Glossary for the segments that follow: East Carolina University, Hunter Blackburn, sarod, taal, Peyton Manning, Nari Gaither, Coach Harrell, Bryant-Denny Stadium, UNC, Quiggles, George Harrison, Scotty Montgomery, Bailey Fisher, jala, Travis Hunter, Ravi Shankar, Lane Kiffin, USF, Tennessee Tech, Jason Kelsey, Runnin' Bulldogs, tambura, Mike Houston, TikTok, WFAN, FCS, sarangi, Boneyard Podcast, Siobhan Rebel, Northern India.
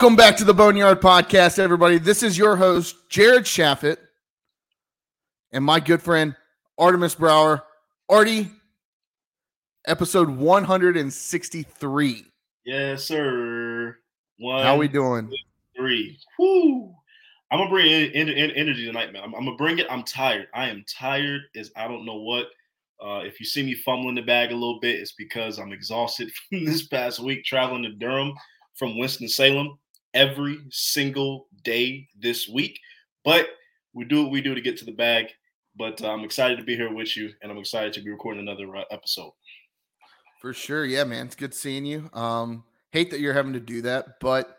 Welcome back to the Boneyard Podcast, everybody. This is your host, Jared Shafit, and my good friend, Artemis Brower. Artie, episode 163. Yes, sir. How we doing? Three. Woo! I'm going to bring energy tonight, man. I'm going to bring it. I'm tired. I am tired as I don't know what. If you see me fumbling the bag a little bit, it's because I'm exhausted from this past week traveling to Durham from Winston-Salem every single day this week. But we do what we do to get to the bag. But I'm excited to be here with you, and I'm excited to be recording another episode. For sure. Yeah, man. It's good seeing you. Hate that you're having to do that. But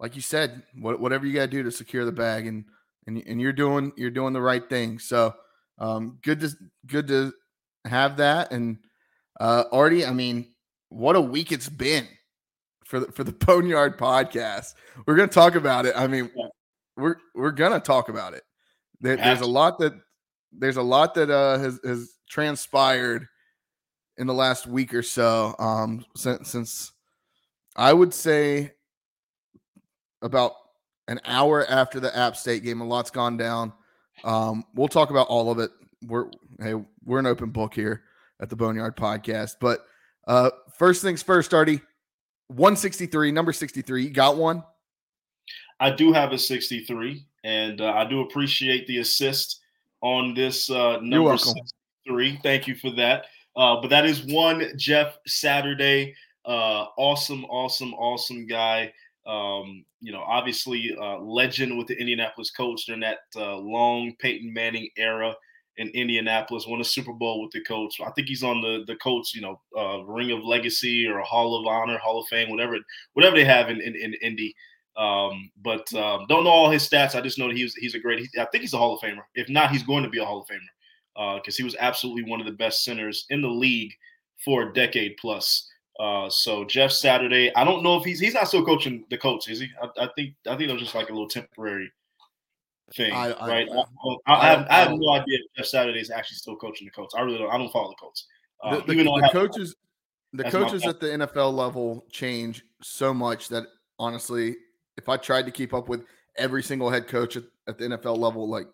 like you said, whatever you got to do to secure the bag, and you're doing the right thing. So good to have that. And Artie, I mean, what a week it's been for the Boneyard Podcast. We're going to talk about it. I mean, we're going to talk about it. There's a lot that has transpired in the last week or so, since I would say about an hour after the App State game. A lot's gone down. We'll talk about all of it. We're an open book here at the Boneyard Podcast. But first things first, Artie, 163, number 63. You got one? I do have a 63, and I do appreciate the assist on this number 63. Thank you for that. But that is one Jeff Saturday. Awesome guy. Obviously legend with the Indianapolis Colts during that long Peyton Manning era in Indianapolis, won a Super Bowl with the Colts. I think he's on the Colts, Ring of Legacy or Hall of Honor, Hall of Fame, whatever they have in Indy. But don't know all his stats. I just know that I think he's a Hall of Famer. If not, he's going to be a Hall of Famer because he was absolutely one of the best centers in the league for a decade plus. So Jeff Saturday, I don't know if he's not still coaching the Colts, is he? I think that was just like a little temporary thing, right? I have no idea if Jeff Saturday is actually still coaching the Colts. I really don't. I don't follow the Colts. The coaches at the NFL level change so much that honestly, if I tried to keep up with every single head coach at the NFL level, like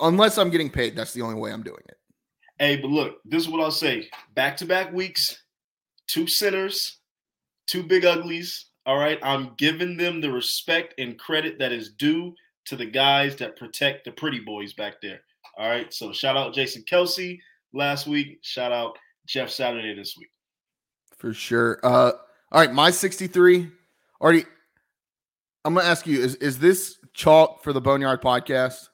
unless I'm getting paid, that's the only way I'm doing it. Hey, but look, this is what I'll say. Back-to-back weeks, two centers, two big uglies, all right? I'm giving them the respect and credit that is due to the guys that protect the pretty boys back there, all right? So shout-out Jason Kelsey last week. Shout-out Jeff Saturday this week. For sure. All right, my 63. Artie, I'm going to ask you, is this chalk for the Boneyard Podcast?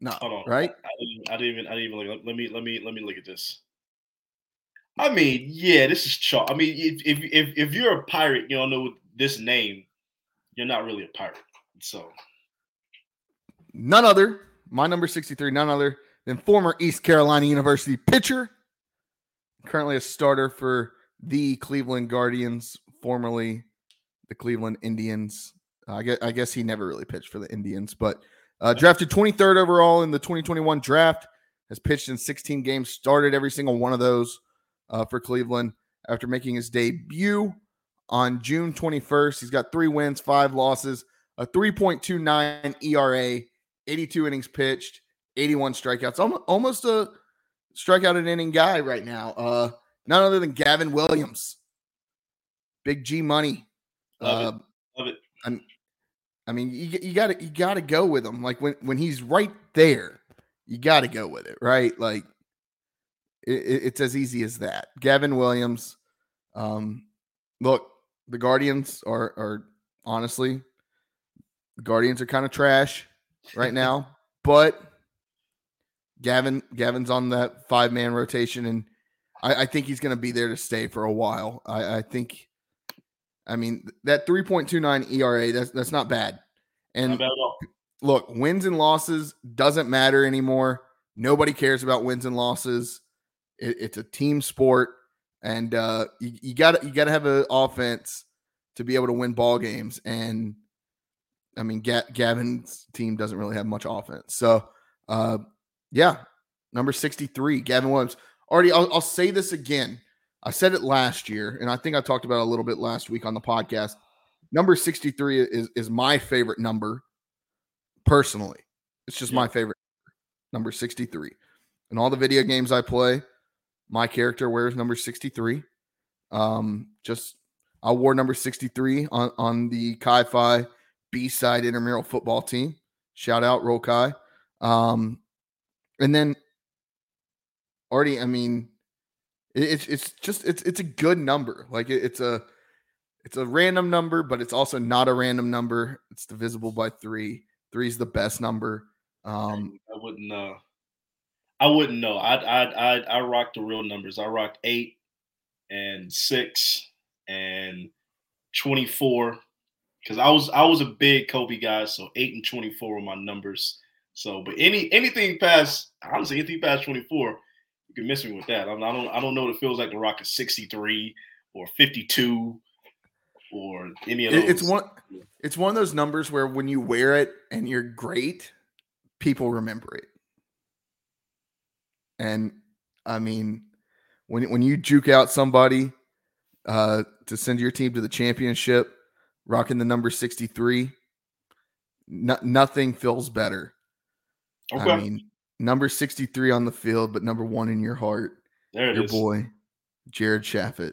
No, hold on. Right? I didn't even look. Let me look at this. I mean, yeah, this is chalk. I mean, if you're a pirate, you don't know this name, you're not really a pirate. So none other, my number 63, none other than former East Carolina University pitcher, currently a starter for the Cleveland Guardians, formerly the Cleveland Indians. I guess he never really pitched for the Indians, but drafted 23rd overall in the 2021 draft, has pitched in 16 games, started every single one of those for Cleveland. After making his debut on June 21st, he's got 3 wins, 5 losses, a 3.29 ERA, 82 innings pitched, 81 strikeouts. Almost a strikeout an inning guy right now. None other than Gavin Williams. Big G money. Love it. I mean, you gotta go with him. Like when he's right there, you gotta go with it, right? Like it's as easy as that. Gavin Williams. Look, the Guardians are honestly, the Guardians are kind of trash right now, but Gavin's on that 5-man rotation, and I think he's gonna be there to stay for a while. I mean, that 3.29 ERA, that's not bad. And not bad at all. Look, wins and losses doesn't matter anymore. Nobody cares about wins and losses. It's a team sport, and you gotta have an offense to be able to win ball games. And I mean, Gavin's team doesn't really have much offense. So, number 63, Gavin Williams. Already, I'll say this again. I said it last year, and I think I talked about it a little bit last week on the podcast. Number 63 is my favorite number personally. It's just my favorite number 63. In all the video games I play, my character wears number 63. I wore number 63 on the Chi Phi B-side intramural football team. Shout out, Roll Chi. And then already, I mean, it's just a good number. Like it's a random number, but it's also not a random number. It's divisible by 3. 3 is the best number. I wouldn't know. I rocked the real numbers. I rocked 8 and 6 and 24 because I was a big Kobe guy. So 8 and 24 were my numbers. So, but anything past, honestly, anything past 24, you can miss me with that. I don't know what it feels like to rock a 63 or 52 or any of those. It's one of those numbers where when you wear it and you're great, people remember it. And I mean, when you juke out somebody to send your team to the championship, rocking the number 63, nothing feels better. Okay. I mean, number 63 on the field, but number 1 in your heart. There it is. Your boy, Jared Shafit.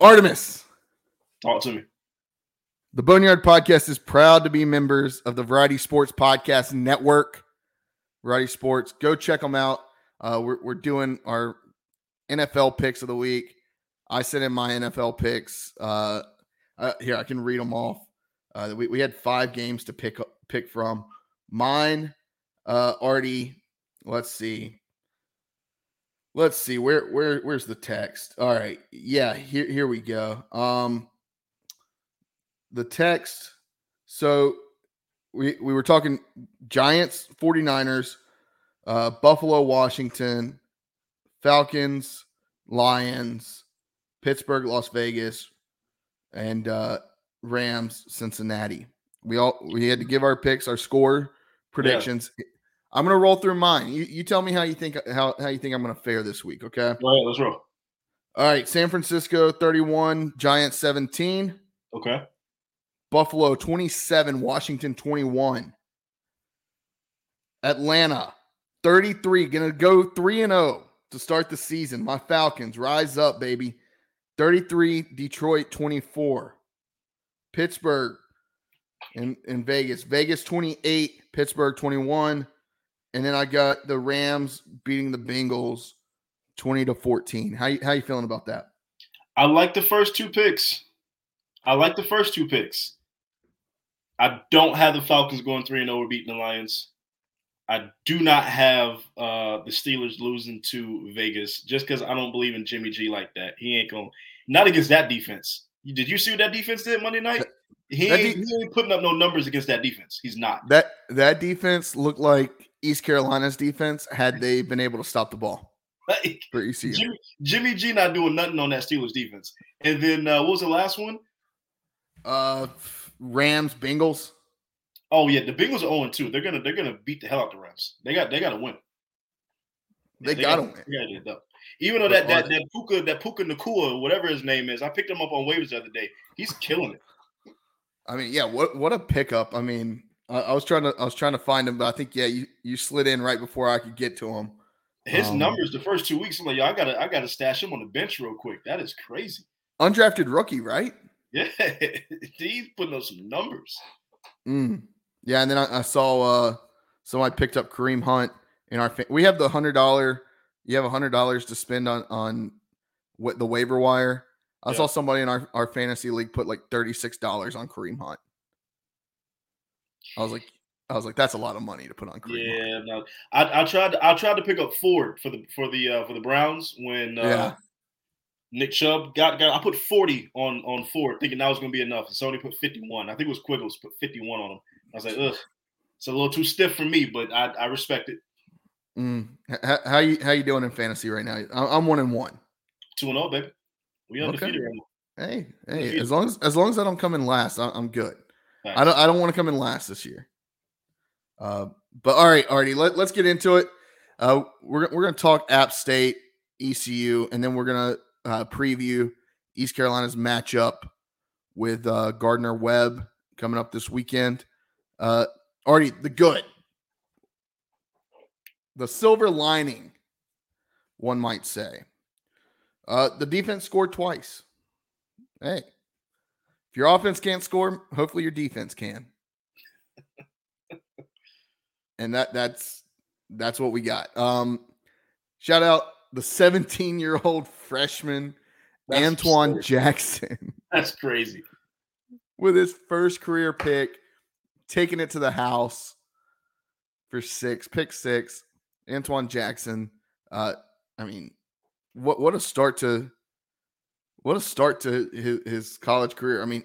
Artemis. Talk to me. The Boneyard Podcast is proud to be members of the Variety Sports Podcast Network. Variety Sports, go check them out. We're doing our NFL picks of the week. I sent in my NFL picks. Here, I can read them off. We had 5 games to pick from. Mine, Artie. Let's see. Where's the text? All right. Yeah. Here we go. The text. So we were talking Giants, 49ers, Buffalo, Washington, Falcons, Lions, Pittsburgh, Las Vegas, and Rams, Cincinnati. We had to give our picks, our score predictions. Yeah. I'm gonna roll through mine. You tell me how you think I'm gonna fare this week. Okay. All right, let's roll. All right, San Francisco 31, Giants 17. Okay. Buffalo 27, Washington 21. Atlanta 33, gonna go 3-0 to start the season. My Falcons rise up, baby. 33, Detroit 24. Pittsburgh and Vegas. Vegas 28, Pittsburgh 21. And then I got the Rams beating the Bengals 20-14. How you feeling about that? I like the first two picks. I don't have the Falcons going 3-0 or beating the Lions. I do not have the Steelers losing to Vegas just because I don't believe in Jimmy G like that. He ain't going – not against that defense. Did you see what that defense did Monday night? He ain't putting up no numbers against that defense. He's not. That defense looked like East Carolina's defense had they been able to stop the ball. Like, Jimmy G not doing nothing on that Steelers defense. And then what was the last one? Rams, Bengals. Oh yeah, the Bengals are 0-2. They're gonna beat the hell out the Rams. They gotta win. They gotta win. Even though that Puka Nakua, whatever his name is, I picked him up on waivers the other day. He's killing it. I mean, yeah, what a pickup. I mean, I was trying to find him, but I think you slid in right before I could get to him. His numbers the first 2 weeks, I'm like, yo, I gotta stash him on the bench real quick. That is crazy. Undrafted rookie, right? Yeah, he's putting up some numbers. Yeah, and then I saw somebody picked up Kareem Hunt in our. We have the $100. You have $100 to spend on what the waiver wire. I saw somebody in our fantasy league put like $36 on Kareem Hunt. I was like, that's a lot of money to put on Kareem. Yeah, Hunt. No, I tried to pick up Ford for the Browns when Nick Chubb got. I put 40 on Ford, thinking that was going to be enough, and somebody put 51. I think it was Quiggles put 51 on him. I was like, ugh, it's a little too stiff for me, but I respect it. How you doing in fantasy right now? I'm 1-1. 2-0, baby. We undefeated. Okay. Hey, undefeated. as long as I don't come in last, I'm good. Nice. I don't want to come in last this year. But all right, Artie, let's get into it. We're going to talk App State, ECU, and then we're going to preview East Carolina's matchup with Gardner-Webb coming up this weekend. Artie, the silver lining, one might say. The defense scored twice. Hey, if your offense can't score, hopefully your defense can. And that's what we got. Shout out the 17-year-old freshman Antoine Jackson. That's crazy. With his first career pick, taking it to the house for pick six. Antoine Jackson. I mean, what a start to his college career. I mean,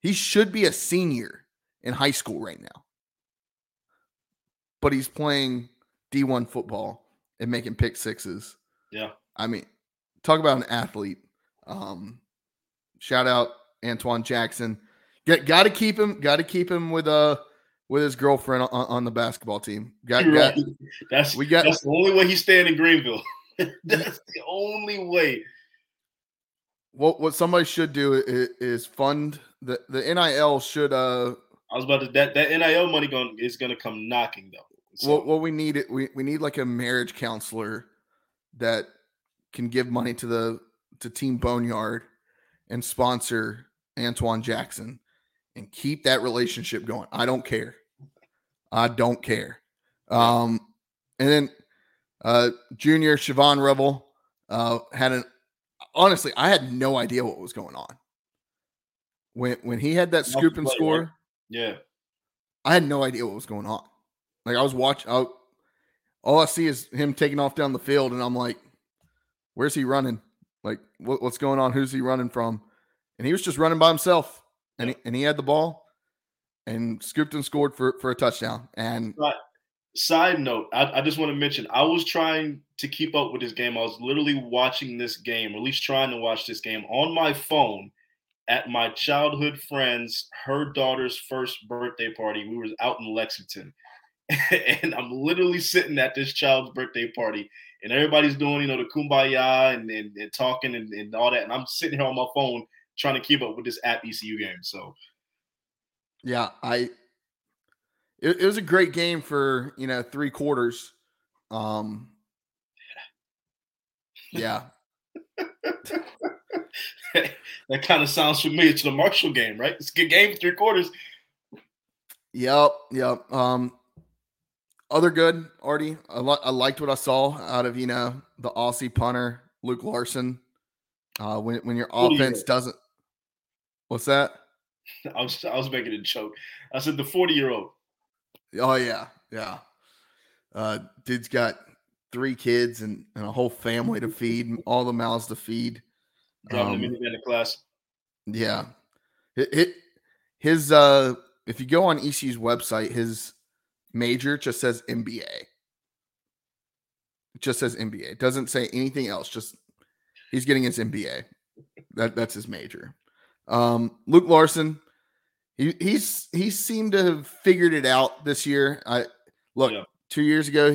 he should be a senior in high school right now, but he's playing D1 football and making pick sixes. Yeah. I mean, talk about an athlete. Shout out Antoine Jackson. Got to keep him with his girlfriend on the basketball team. That's the only way he's staying in Greenville. That's the only way. What somebody should do is fund the NIL should. I was about to that NIL money is gonna come knocking though. So. What we need we need like a marriage counselor that can give money to Team Boneyard and sponsor Antoine Jackson and keep that relationship going. I don't care. And then junior Siobhan Rebel honestly, I had no idea what was going on when he had that scoop and score. Right? Yeah, I had no idea what was going on. Like I was watching, all I see is him taking off down the field, and I'm like, "Where's he running? Like, what's going on? Who's he running from?" And he was just running by himself, and he had the ball, and scooped and scored for a touchdown. And but side note, I just want to mention, I was trying to keep up with this game. I was literally watching this game, or at least trying to watch this game on my phone. At my childhood friend's, her daughter's first birthday party. We were out in Lexington. And I'm literally sitting at this child's birthday party. And everybody's doing, the kumbaya and talking and all that. And I'm sitting here on my phone trying to keep up with this App ECU game. So, yeah, it was a great game for, three quarters. Yeah. That kind of sounds familiar to the Marshall game, right? It's a good game, three quarters. Yep. Other good, Artie. I liked what I saw out of the Aussie punter Luke Larson. When your offense doesn't, what's that? I was making a joke. I said the 40-year-old. Oh yeah. Dude's got 3 kids and a whole family to feed, and all the mouths to feed. Driving a minivan to class. Yeah. His if you go on ECU's website, his major just says MBA. It doesn't say anything else. Just he's getting his MBA. That's his major. Luke Larson, he seemed to have figured it out this year. 2 years ago,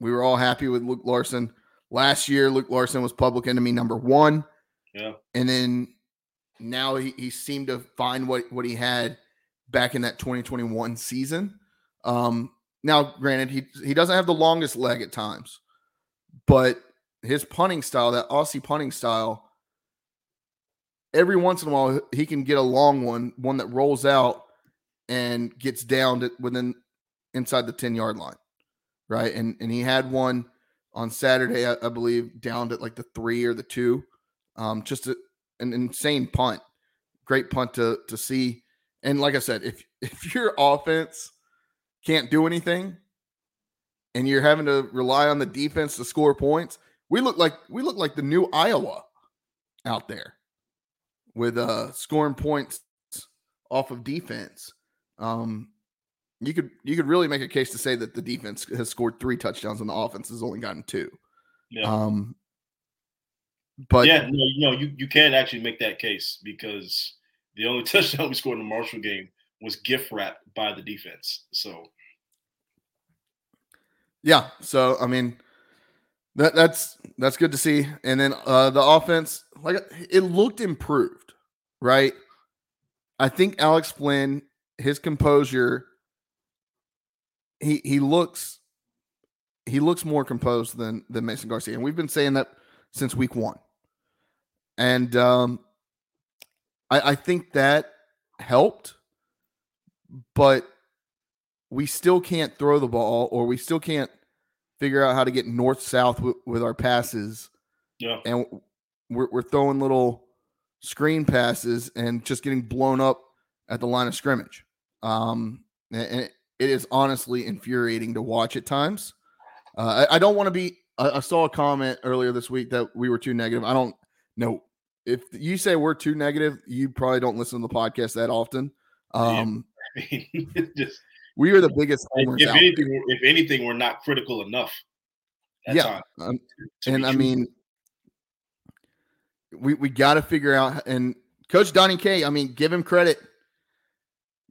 we were all happy with Luke Larson. Last year, Luke Larson was public enemy number 1. Yeah. And then now he seemed to find what he had back in that 2021 season. Now, granted, he doesn't have the longest leg at times, but his punting style, that Aussie punting style, every once in a while he can get a long one that rolls out and gets down to inside the 10-yard line, right? And he had one on Saturday, I believe, down to like the 3 or the 2. Just an insane punt. Great punt to see. And like I said, if your offense can't do anything and you're having to rely on the defense to score points, we look like the new Iowa out there with scoring points off of defense. You could really make a case to say that the defense has scored 3 touchdowns and the offense has only gotten 2. Yeah. But yeah, you can actually make that case because the only touchdown we scored in the Marshall game was gift wrapped by the defense. So Yeah. So, I mean, that's good to see. And then the offense, like, it looked improved, right? I think Alex Flynn, his composure, he looks more composed than Mason Garcia. And we've been saying that since week one. And I think that helped, but we still can't throw the ball, or we still can't figure out how to get north-south with our passes. Yeah. And we're throwing little screen passes and just getting blown up at the line of scrimmage. And it is honestly infuriating to watch at times. I don't want to be – I saw a comment earlier this week that we were too negative. I don't know. If you say we're too negative, you probably don't listen to the podcast that often. We are the biggest homers out. If anything, we're not critical enough. And I mean, we got to figure out. And Coach Donnie K, I mean, give him credit.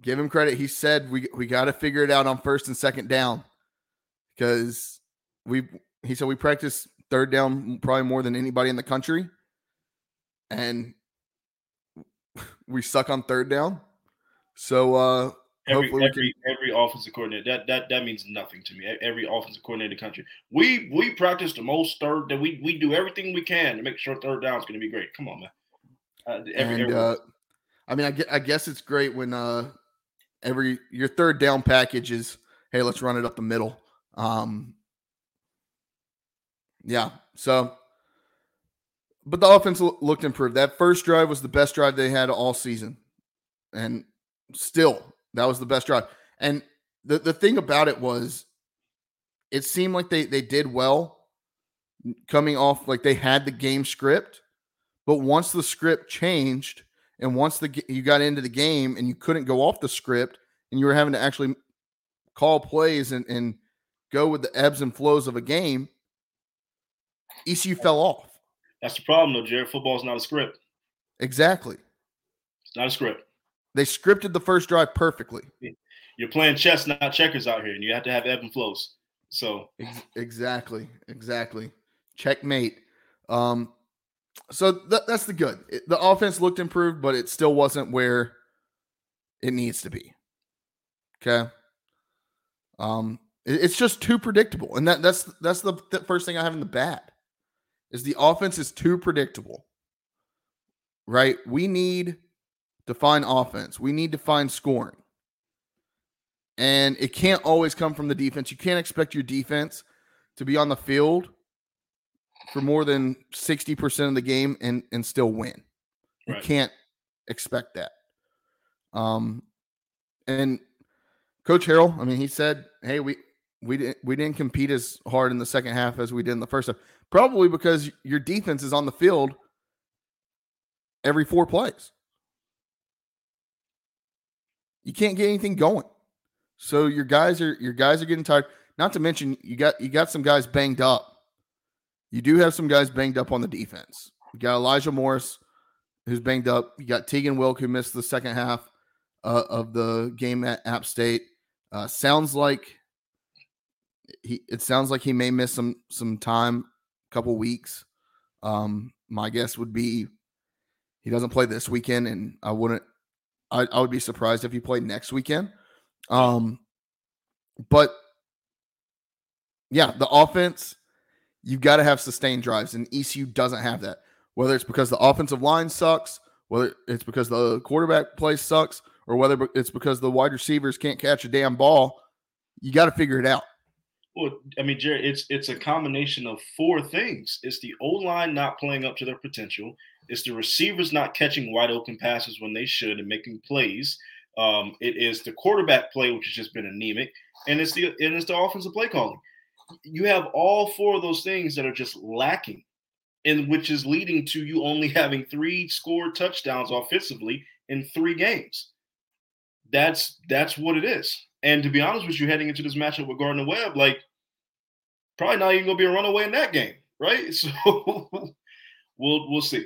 Give him credit. He said we got to figure it out on first and second down, because he said we practice third down probably more than anybody in the country. And we suck on third down. So every offensive coordinator, that means nothing to me. Every offensive coordinator in the country. We practice the most third that we do everything we can to make sure third down is going to be great. Come on, man. I mean, I guess it's great when your third down package is, hey, let's run it up the middle. So. But the offense looked improved. That first drive was the best drive they had all season. And still, that was the best drive. And the thing about it was, it seemed like they did well coming off, like they had the game script. But once the script changed, and once you got into the game and you couldn't go off the script, and you were having to actually call plays and go with the ebbs and flows of a game, ECU fell off. That's the problem, though, Jared. Football is not a script. Exactly. It's not a script. They scripted the first drive perfectly. You're playing chess, not checkers out here, and you have to have ebb and flows. So Exactly. Checkmate. So that's the good. The offense looked improved, but it still wasn't where it needs to be. Okay? It's just too predictable, and that's the first thing I have in the bat. Is the offense is too predictable, right? We need to find offense. We need to find scoring. And it can't always come from the defense. You can't expect your defense to be on the field for more than 60% of the game and still win. Right. You can't expect that. And Coach Harrell, I mean, he said, hey, we didn't compete as hard in the second half as we did in the first half. Probably because your defense is on the field every 4 plays. You can't get anything going. So your guys are getting tired. Not to mention you got some guys banged up. You do have some guys banged up on the defense. You got Elijah Morris, who's banged up. You got Tegan Wilk, who missed the second half of the game at App State. It sounds like he may miss some time. Couple weeks. My guess would be he doesn't play this weekend, and I would be surprised if he played next weekend. But yeah, the offense, you've got to have sustained drives, and ECU doesn't have that. Whether it's because the offensive line sucks, whether it's because the quarterback play sucks, or whether it's because the wide receivers can't catch a damn ball, you got to figure it out. Well, I mean, Jared, it's a combination of 4 things. It's the O-line not playing up to their potential. It's the receivers not catching wide open passes when they should and making plays. It is the quarterback play, which has just been anemic, and it's the offensive play calling. You have all 4 of those things that are just lacking, and which is leading to you only having 3 scored touchdowns offensively in 3 games. That's what it is. And to be honest with you, heading into this matchup with Gardner-Webb, like, probably not even going to be a runaway in that game, right? So we'll see.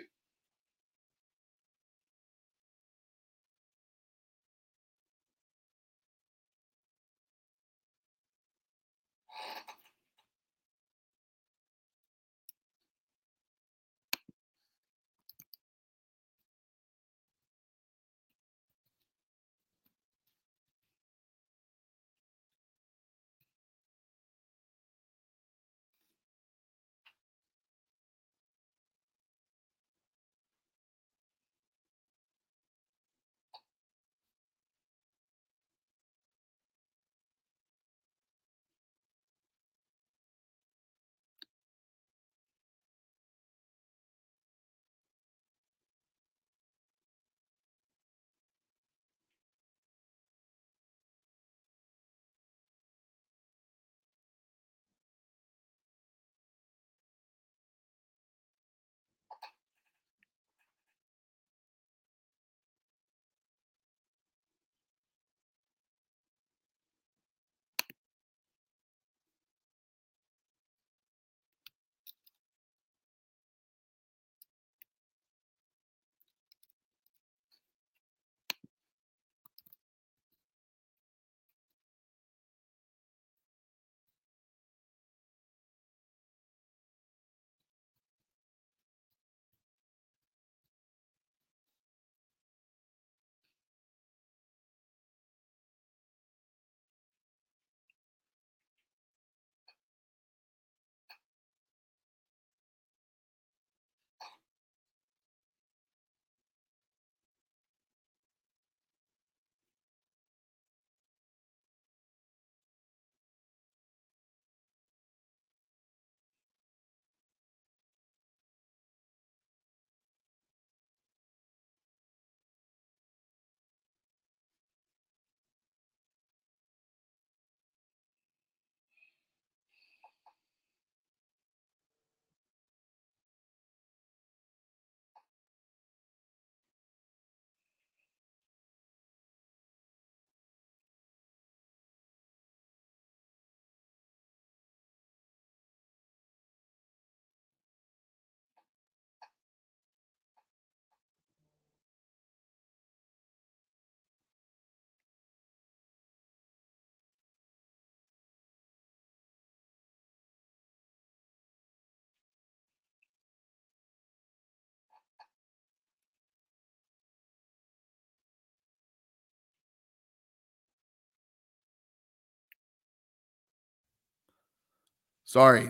Sorry,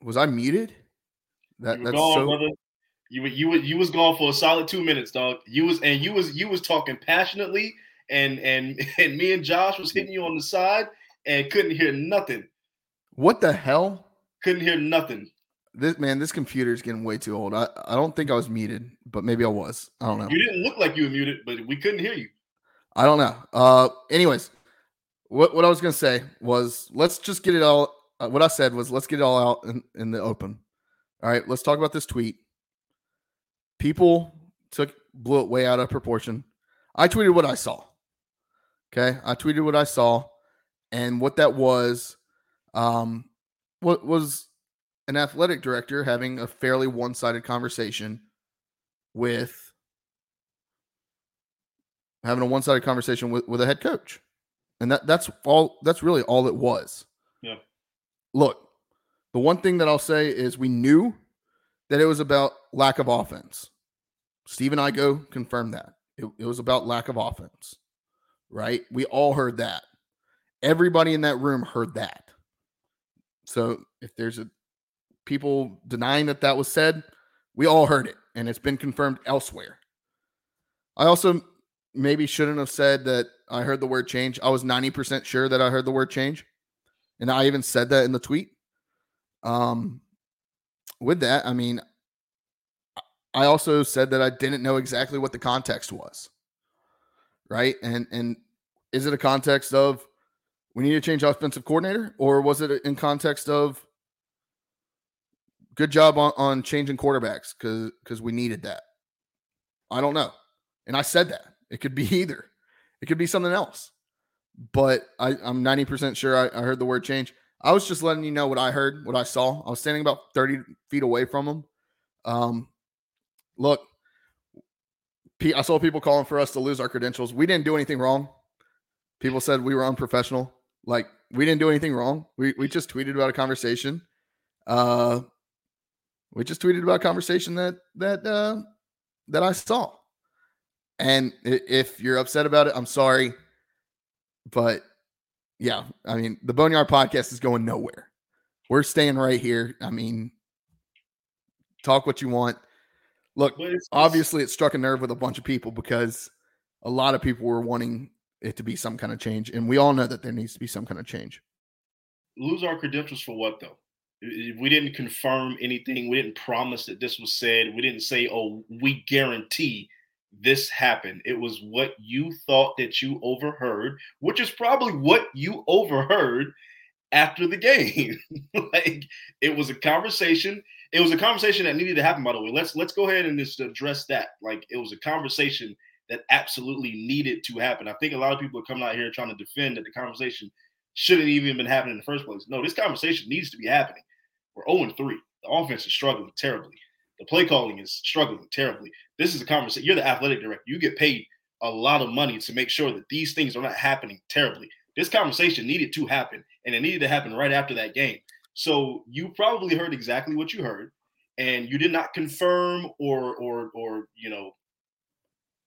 was I muted? Brother. You was gone for a solid 2 minutes, dog. You was talking passionately, and me and Josh was hitting you on the side and couldn't hear nothing. What the hell? Couldn't hear nothing. This computer is getting way too old. I don't think I was muted, but maybe I was. I don't know. You didn't look like you were muted, but we couldn't hear you. I don't know. Anyways, what I was going to say was let's just get it all. What I said was let's get it all out in the open. All right, let's talk about this tweet. People blew it way out of proportion. I tweeted what I saw. Okay, I tweeted what I saw, and what that was was an athletic director having a fairly one-sided conversation with a head coach. And that's really all it was. Yeah. Look, the one thing that I'll say is we knew that it was about lack of offense. Steve and I go confirmed that. It was about lack of offense, right? We all heard that. Everybody in that room heard that. So if there's people denying that was said, we all heard it, and it's been confirmed elsewhere. I also maybe shouldn't have said that I heard the word change. I was 90% sure that I heard the word change, and I even said that in the tweet. With that, I mean, I also said that I didn't know exactly what the context was, right? And is it a context of we need to change offensive coordinator, or was it in context of good job on changing quarterbacks because we needed that? I don't know. And I said that. It could be either. It could be something else. But I'm 90% sure I heard the word change. I was just letting you know what I heard, what I saw. I was standing about 30 feet away from him. Look, I saw people calling for us to lose our credentials. We didn't do anything wrong. People said we were unprofessional. Like, we didn't do anything wrong. We just tweeted about a conversation. We just tweeted about a conversation that I saw. And if you're upset about it, I'm sorry. But, yeah, I mean, the Boneyard Podcast is going nowhere. We're staying right here. I mean, talk what you want. Look, obviously it struck a nerve with a bunch of people because a lot of people were wanting it to be some kind of change. And we all know that there needs to be some kind of change. Lose our credentials for what, though? We didn't confirm anything. We didn't promise that this was said. We didn't say, oh, we guarantee this happened. It was what you thought that you overheard, which is probably what you overheard after the game. Like, it was a conversation. It was a conversation that needed to happen, by the way. Let's go ahead and just address that. Like, it was a conversation that absolutely needed to happen. I think a lot of people are coming out here trying to defend that the conversation shouldn't even been happening in the first place. No, this conversation needs to be happening. We're 0-3. The offense is struggling terribly. The play calling is struggling terribly. This is a conversation. You're the athletic director. You get paid a lot of money to make sure that these things are not happening terribly. This conversation needed to happen, and it needed to happen right after that game. So you probably heard exactly what you heard, and you did not confirm or you know,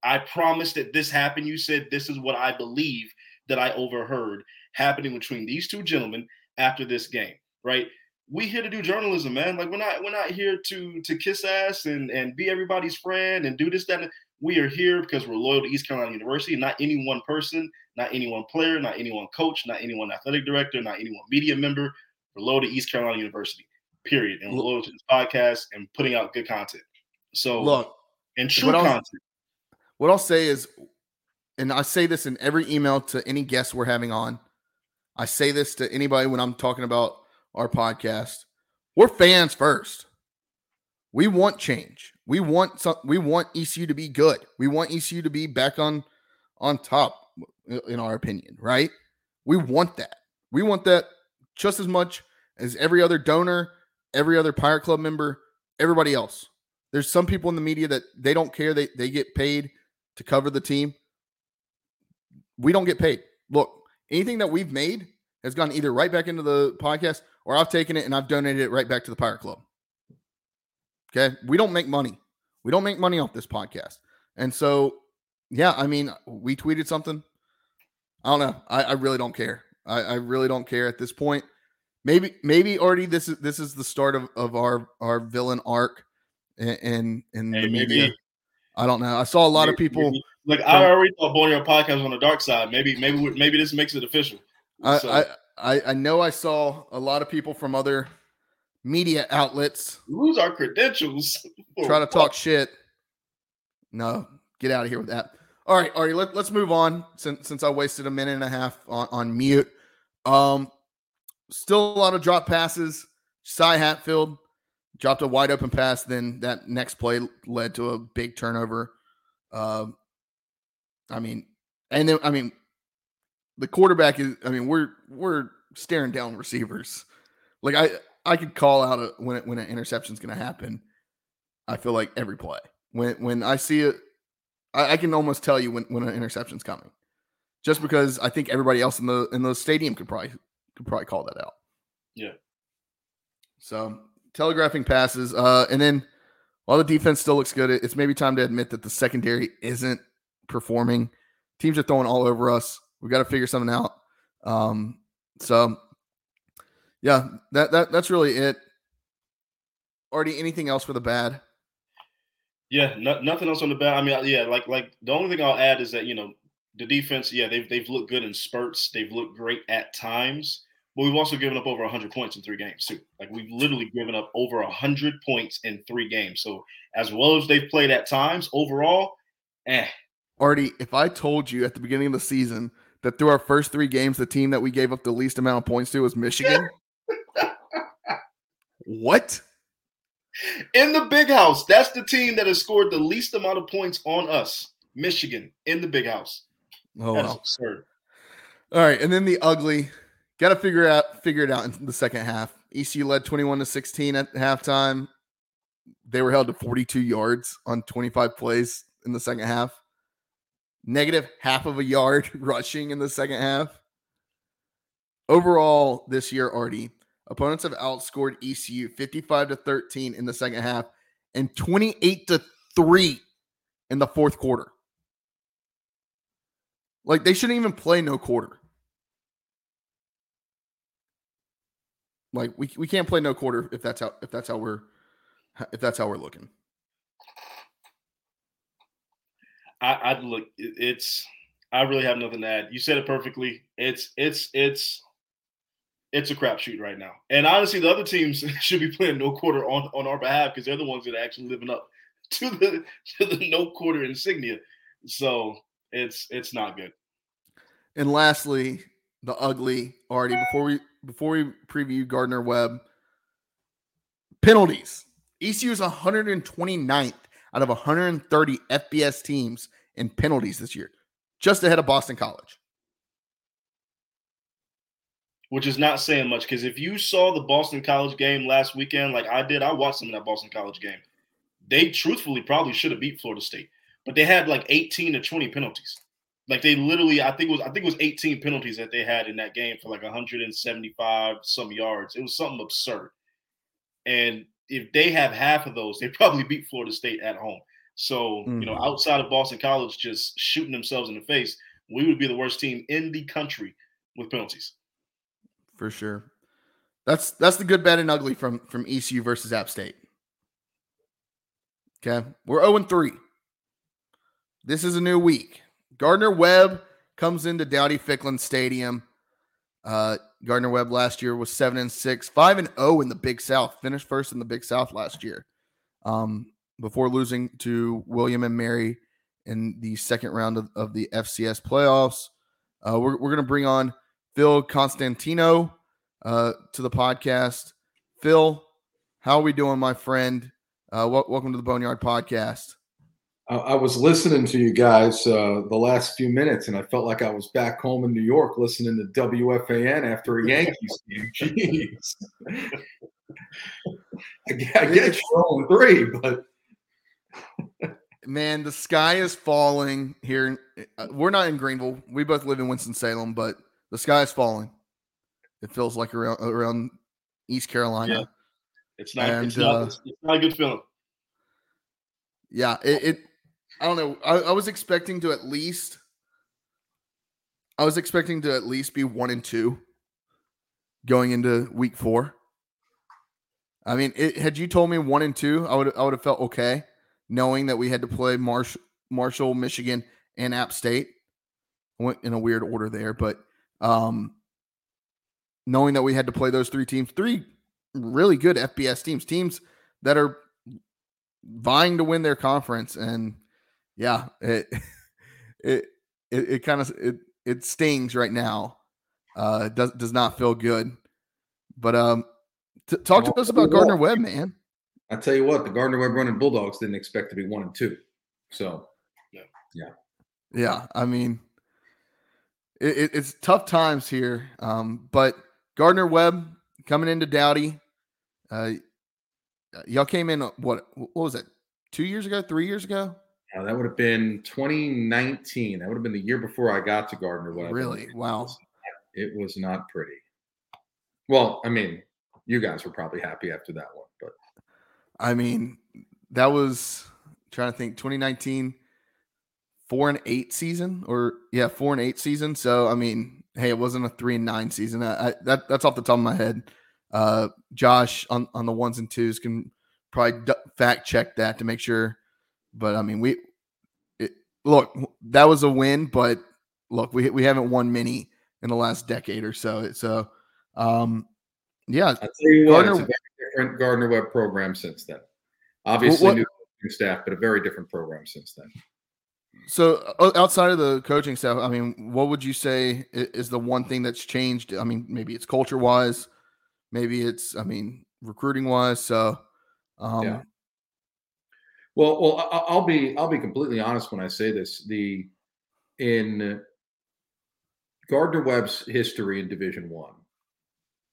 I promised that this happened. You said this is what I believe that I overheard happening between these two gentlemen after this game, right? We here to do journalism, man. Like, we're not here to kiss ass and be everybody's friend and do this, that. We are here because we're loyal to East Carolina University. Not any one person, not any one player, not any one coach, not any one athletic director, not any one media member. We're loyal to East Carolina University, period. And we're loyal to this podcast and putting out good content. So, look, and true content. What I'll say is, and I say this in every email to any guest we're having on, I say this to anybody when I'm talking about our podcast, we're fans first. We want change. We want ECU to be good. We want ECU to be back on top, in our opinion, right? We want that. We want that just as much as every other donor, every other Pirate Club member, everybody else. There's some people in the media that they don't care. They get paid to cover the team. We don't get paid. Look, anything that we've made has gone either right back into the podcast or I've taken it and I've donated it right back to the Pirate Club. Okay? We don't make money. We don't make money off this podcast. And so, yeah, I mean, we tweeted something. I don't know. I really don't care. I really don't care at this point Maybe already this is the start of our villain arc in the media. Maybe. I don't know. I saw a lot of people. Like I already thought Boneyard Podcast was on the dark side. Maybe this makes it official. So. I know I saw a lot of people from other media outlets lose our credentials. Try to talk shit. No, get out of here with that. All right, Artie. Let's move on since I wasted a minute and a half on mute. Still a lot of drop passes. Cy Hatfield dropped a wide open pass. Then that next play led to a big turnover. The quarterback is. We're staring down receivers. Like I could call out when an interception's going to happen. I feel like every play when I see it, I can almost tell you when an interception's coming, just because I think everybody else in the stadium could probably call that out. Yeah. So telegraphing passes. And then while the defense still looks good, it's maybe time to admit that the secondary isn't performing. Teams are throwing all over us. We've got to figure something out. So yeah, that's really it. Artie, anything else for the bad? Yeah. Nothing else on the bad. Like the only thing I'll add is that, the defense, they've looked good in spurts. They've looked great at times, but we've also given up over 100 points in three games too. Like we've literally given up over 100 points in three games. So as well as they've played at times overall, Artie, if I told you at the beginning of the season that through our first three games, the team that we gave up the least amount of points to was Michigan. What? In the big house, that's the team that has scored the least amount of points on us. Michigan in the big house. Oh, that's absurd. All right, and then the ugly. Got to figure it out in the second half. ECU led 21-16 at halftime. They were held to 42 yards on 25 plays in the second half. Negative half of a yard rushing in the second half. Overall, this year, Artie, opponents have outscored ECU 55-13 in the second half and 28-3 in the fourth quarter. Like, they shouldn't even play no quarter. Like, we can't play no quarter if that's how we're looking. I really have nothing to add. You said it perfectly. It's a crapshoot right now. And honestly, the other teams should be playing no quarter on our behalf because they're the ones that are actually living up to the no quarter insignia. So it's not good. And lastly, the ugly, Artie, before we preview Gardner-Webb, penalties. ECU is 129th out of 130 FBS teams in penalties this year, just ahead of Boston College. Which is not saying much, because if you saw the Boston College game last weekend, like I did, I watched some of that Boston College game. They truthfully probably should have beat Florida State, but they had like 18 to 20 penalties. Like they literally, I think it was 18 penalties that they had in that game for like 175 some yards. It was something absurd. And if they have half of those, they probably beat Florida State at home. So, outside of Boston College just shooting themselves in the face, we would be the worst team in the country with penalties. For sure. That's the good, bad, and ugly from ECU versus App State. Okay. We're 0-3. This is a new week. Gardner-Webb comes into Dowdy-Ficklin Stadium. Gardner-Webb last year was 7-6, 5-0 in the Big South. Finished first in the Big South last year, before losing to William and Mary in the second round of the FCS playoffs. We're going to bring on Phil Constantino to the podcast. Phil, how are we doing, my friend? Welcome to the Boneyard Podcast. I was listening to you guys the last few minutes, and I felt like I was back home in New York listening to WFAN after a Yankees game. Jeez. I get you're on three, but... Man, the sky is falling here. We're not in Greenville. We both live in Winston-Salem, but the sky is falling. It feels like around East Carolina. Yeah. It's not a good feeling. Yeah, I don't know. I was expecting to at least be 1-2 going into week four. I mean, had you told me 1 and 2, I would have felt okay, knowing that we had to play Marshall, Michigan, and App State. I went in a weird order there, but knowing that we had to play those three teams, three really good FBS teams that are vying to win their conference, and yeah, it kind of stings right now. It does not feel good, but talk to us about Gardner-Webb, man. I tell you what, the Gardner-Webb running Bulldogs didn't expect to be 1 and 2. So, yeah. I mean, it's tough times here. But Gardner-Webb coming into Dowdy, y'all came in what was it? 2 years ago, 3 years ago? Yeah, that would have been 2019. That would have been the year before I got to Gardner-Webb. Really? Wow. It was not pretty. Well, I mean, you guys were probably happy after that one, but I mean, that was, I'm trying to think, 2019 4-8 season, or yeah, 4-8 season. So I mean, hey, it wasn't a 3-9 season. That's off the top of my head. Josh on the 1s and 2s can probably fact check that to make sure. But I mean, that was a win, but look, we haven't won many in the last decade or so. So yeah, I tell you what, it's a very different Gardner-Webb program since then. Obviously, new staff, but a very different program since then. So, outside of the coaching staff, I mean, what would you say is the one thing that's changed? I mean, maybe it's culture-wise, maybe it's, I mean, recruiting-wise. So, yeah. Well, I'll be completely honest when I say this. In Gardner-Webb's history in Division I,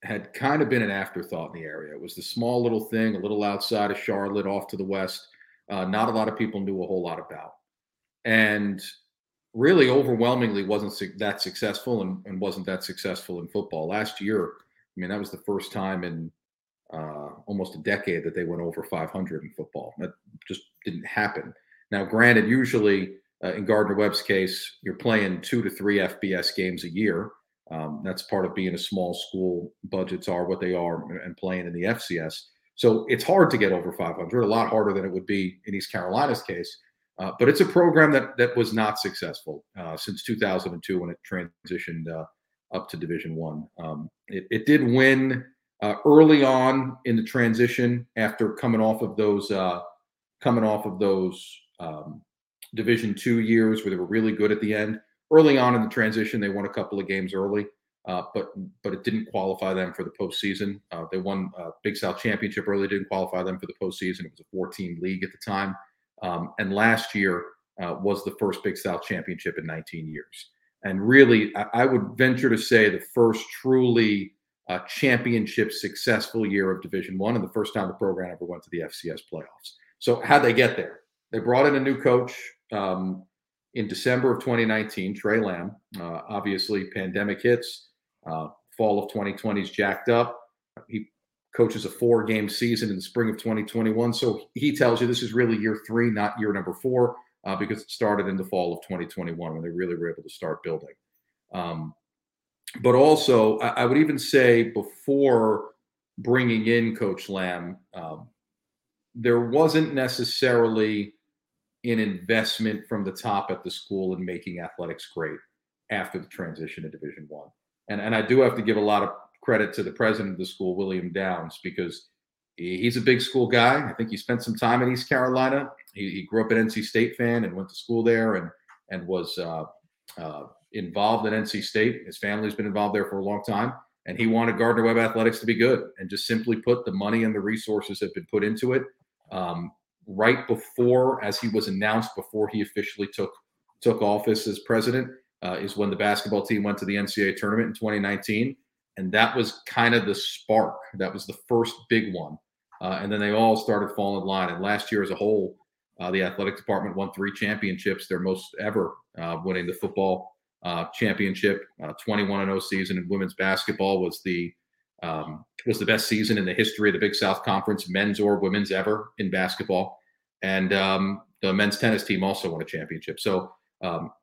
had kind of been an afterthought in the area. It was the small little thing, a little outside of Charlotte, off to the west. Not a lot of people knew a whole lot about. And really overwhelmingly wasn't that successful and wasn't that successful in football. Last year, I mean, that was the first time in almost a decade that they went over 500 in football. That just didn't happen. Now, granted, usually in Gardner-Webb's case, you're playing 2 to 3 FBS games a year. That's part of being a small school. Budgets are what they are, and playing in the FCS. So it's hard to get over 500, a lot harder than it would be in East Carolina's case. But it's a program that was not successful since 2002 when it transitioned up to Division I. It did win early on in the transition after coming off of those Division II years where they were really good at the end. Early on in the transition, they won a couple of games early, but it didn't qualify them for the postseason. They won Big South Championship early, didn't qualify them for the postseason. It was a 4-team league at the time. And last year was the first Big South Championship in 19 years. And really, I would venture to say the first truly championship successful year of Division I, and the first time the program ever went to the FCS playoffs. So how'd they get there? They brought in a new coach, in December of 2019, Trey Lamb. Obviously, pandemic hits. Fall of 2020 is jacked up. He coaches a 4-game season in the spring of 2021. So he tells you this is really year 3, not year number 4, because it started in the fall of 2021 when they really were able to start building. But also, I would even say before bringing in Coach Lamb, there wasn't necessarily in investment from the top at the school in making athletics great after the transition to Division I. And I do have to give a lot of credit to the president of the school, William Downs, because he's a big school guy. I think he spent some time in East Carolina. He grew up an NC State fan and went to school there and was involved at NC State. His family's been involved there for a long time. And he wanted Gardner-Webb athletics to be good. And just simply put, the money and the resources have been put into it. Right before, as he was announced, before he officially took office as president, is when the basketball team went to the NCAA tournament in 2019. And that was kind of the spark. That was the first big one. And then they all started falling in line. And last year as a whole, the athletic department won 3 championships, their most ever, winning the football championship. 21-0 season in women's basketball was the best season in the history of the Big South Conference, men's or women's, ever in basketball. And the men's tennis team also won a championship. So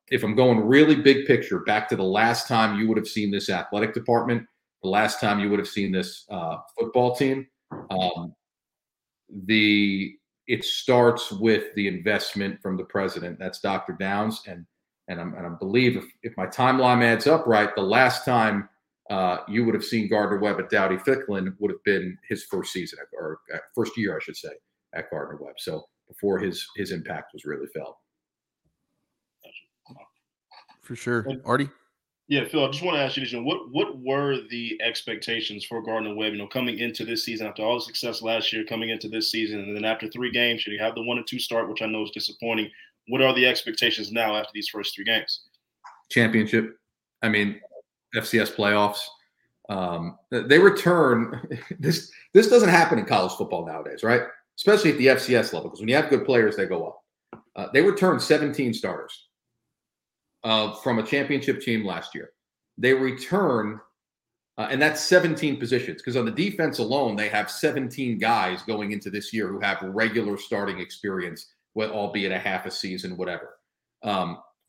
if I'm going really big picture, back to the last time you would have seen this athletic department the last time you would have seen this football team. It starts with the investment from the president. That's Dr. Downs, and I believe if my timeline adds up right, the last time you would have seen Gardner-Webb at Dowdy-Ficklin would have been his first season, or first year, I should say, at Gardner-Webb. So before his impact was really felt. For sure. Artie? Yeah, Phil, I just want to ask you this. What were the expectations for Gardner-Webb, coming into this season, after all the success last year, coming into this season, and then after three games, you have the 1-2 start, which I know is disappointing. What are the expectations now after these first three games? Championship. FCS playoffs. They return. This doesn't happen in college football nowadays, right? Especially at the FCS level, because when you have good players, they go up. They return 17 starters from a championship team last year. They return, and that's 17 positions, because on the defense alone, they have 17 guys going into this year who have regular starting experience, albeit a half a season, whatever.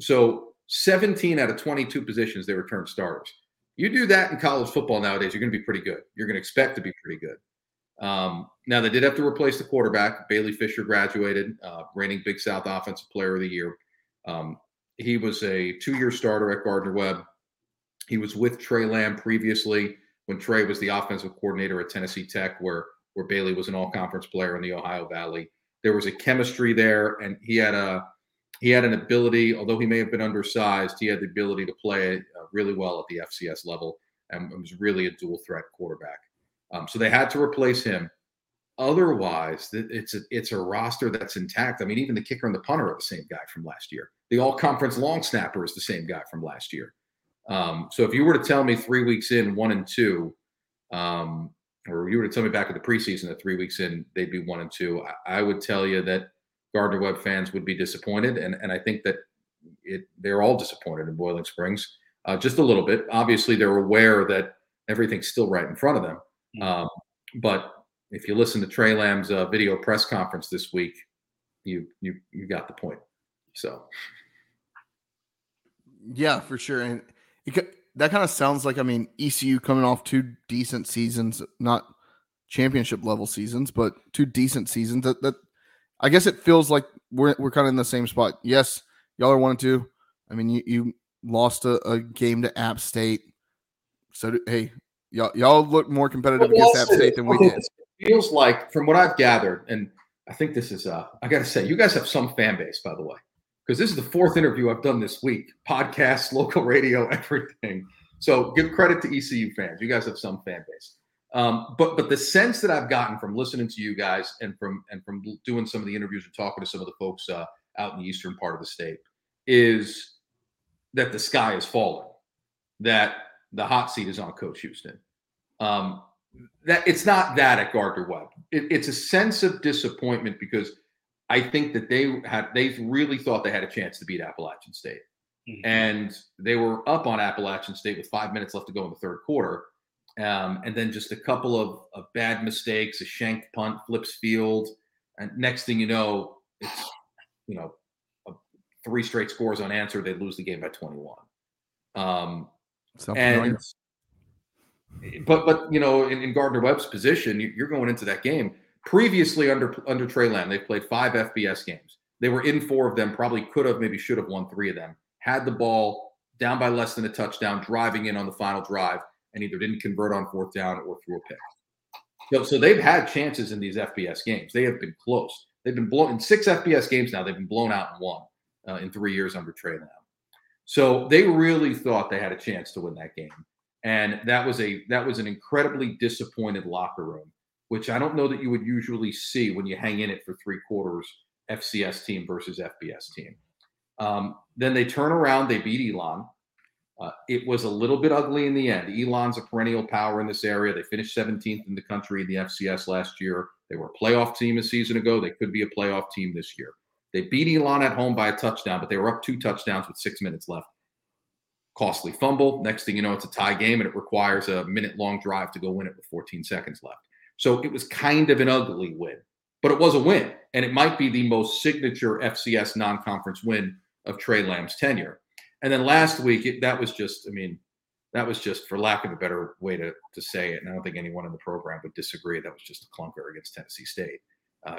So 17 out of 22 positions, they return starters. You do that in college football nowadays, you're going to be pretty good. You're going to expect to be pretty good. Now, they did have to replace the quarterback. Bailey Fisher graduated, reigning Big South Offensive Player of the Year. He was a two-year starter at Gardner-Webb. He was with Trey Lamb previously when Trey was the offensive coordinator at Tennessee Tech, where Bailey was an all-conference player in the Ohio Valley. There was a chemistry there, and he had an ability, although he may have been undersized, he had the ability to play really well at the FCS level and was really a dual-threat quarterback. So they had to replace him. Otherwise, it's a roster that's intact. Even the kicker and the punter are the same guy from last year. The all-conference long snapper is the same guy from last year. So if you were to tell me 3 weeks in, 1-2, or you were to tell me back at the preseason that 3 weeks in, they'd be 1-2, I would tell you that Gardner-Webb fans would be disappointed, and I think that they're all disappointed in Boiling Springs, just a little bit. Obviously, they're aware that everything's still right in front of them. But if you listen to Trey Lamb's video press conference this week, you got the point. So, yeah, for sure, and that kind of sounds like ECU coming off two decent seasons, not championship level seasons, but two decent seasons that. I guess it feels like we're kind of in the same spot. Yes, y'all are 1-2. You lost a game to App State. So, hey, y'all look more competitive against App State than we did. It feels like, from what I've gathered, and I think this is I got to say, you guys have some fan base, by the way, because this is the fourth interview I've done this week. Podcasts, local radio, everything. So give credit to ECU fans. You guys have some fan base. But the sense that I've gotten from listening to you guys and from doing some of the interviews and talking to some of the folks out in the eastern part of the state is that the sky is falling, that the hot seat is on Coach Houston. That it's not that at Gardner-Webb. It's a sense of disappointment because I think that they really thought they had a chance to beat Appalachian State, mm-hmm. and they were up on Appalachian State with 5 minutes left to go in the third quarter. And then just a couple of bad mistakes, a shank punt, flips field. And next thing you know, it's, three straight scores unanswered. They lose the game by 21. In Gardner-Webb's position, you're going into that game. Previously under Trey Lamb, they played 5 FBS games. They were in 4 of them, probably could have, maybe should have won 3 of them. Had the ball down by less than a touchdown, driving in on the final drive, and either didn't convert on fourth down or threw a pick. So they've had chances in these FBS games. They have been close. They've been blown in 6 FBS games now. They've been blown out in one in 3 years under Trey Lamb. So they really thought they had a chance to win that game, and that was an incredibly disappointed locker room, which I don't know that you would usually see when you hang in it for three quarters. FCS team versus FBS team. Then they turn around. They beat Elon. It was a little bit ugly in the end. Elon's a perennial power in this area. They finished 17th in the country in the FCS last year. They were a playoff team a season ago. They could be a playoff team this year. They beat Elon at home by a touchdown, but they were up 2 touchdowns with 6 minutes left. Costly fumble. Next thing you know, it's a tie game, and it requires a minute-long drive to go win it with 14 seconds left. So it was kind of an ugly win, but it was a win, and it might be the most signature FCS non-conference win of Trey Lamb's tenure. And then last week, that was just, that was just, for lack of a better way to say it, and I don't think anyone in the program would disagree, that was just a clunker against Tennessee State.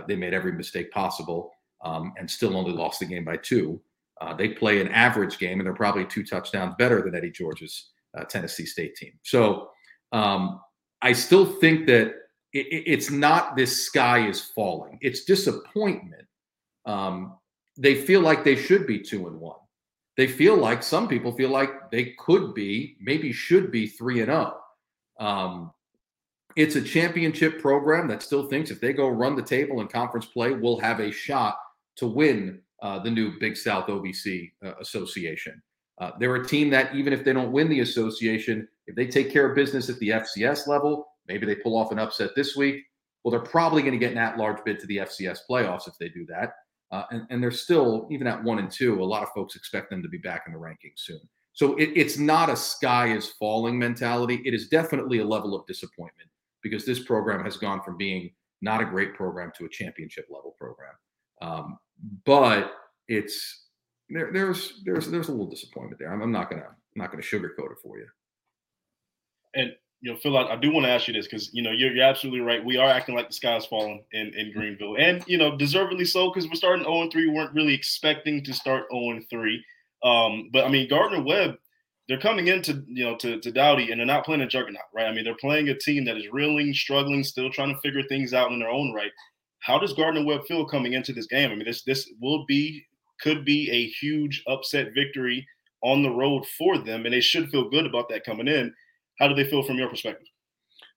They made every mistake possible and still only lost the game by two. They play an average game, and they're probably two touchdowns better than Eddie George's Tennessee State team. So I still think that it's not this sky is falling. It's disappointment. They feel like they should be 2-1. They feel like, some people feel like they could be, maybe should be 3-0. It's a championship program that still thinks if they go run the table in conference play, we'll have a shot to win the new Big South OVC Association. They're a team that, even if they don't win the association, if they take care of business at the FCS level, maybe they pull off an upset this week. Well, they're probably going to get an at-large bid to the FCS playoffs if they do that. And they're still, even at 1-2, a lot of folks expect them to be back in the rankings soon. So it's not a sky is falling mentality. It is definitely a level of disappointment, because this program has gone from being not a great program to a championship level program. But it's there's a little disappointment there. I'm not gonna sugarcoat it for you. And Phil, I do want to ask you this, because you're absolutely right. We are acting like the sky's falling in Greenville, and deservedly so, because we're starting 0-3. We weren't really expecting to start 0-3. But I mean, Gardner-Webb, they're coming into to Dowdy, and they're not playing a juggernaut, right? I mean, they're playing a team that is reeling, struggling, still trying to figure things out in their own right. How does Gardner-Webb feel coming into this game? I mean, this could be a huge upset victory on the road for them, and they should feel good about that coming in. How do they feel from your perspective?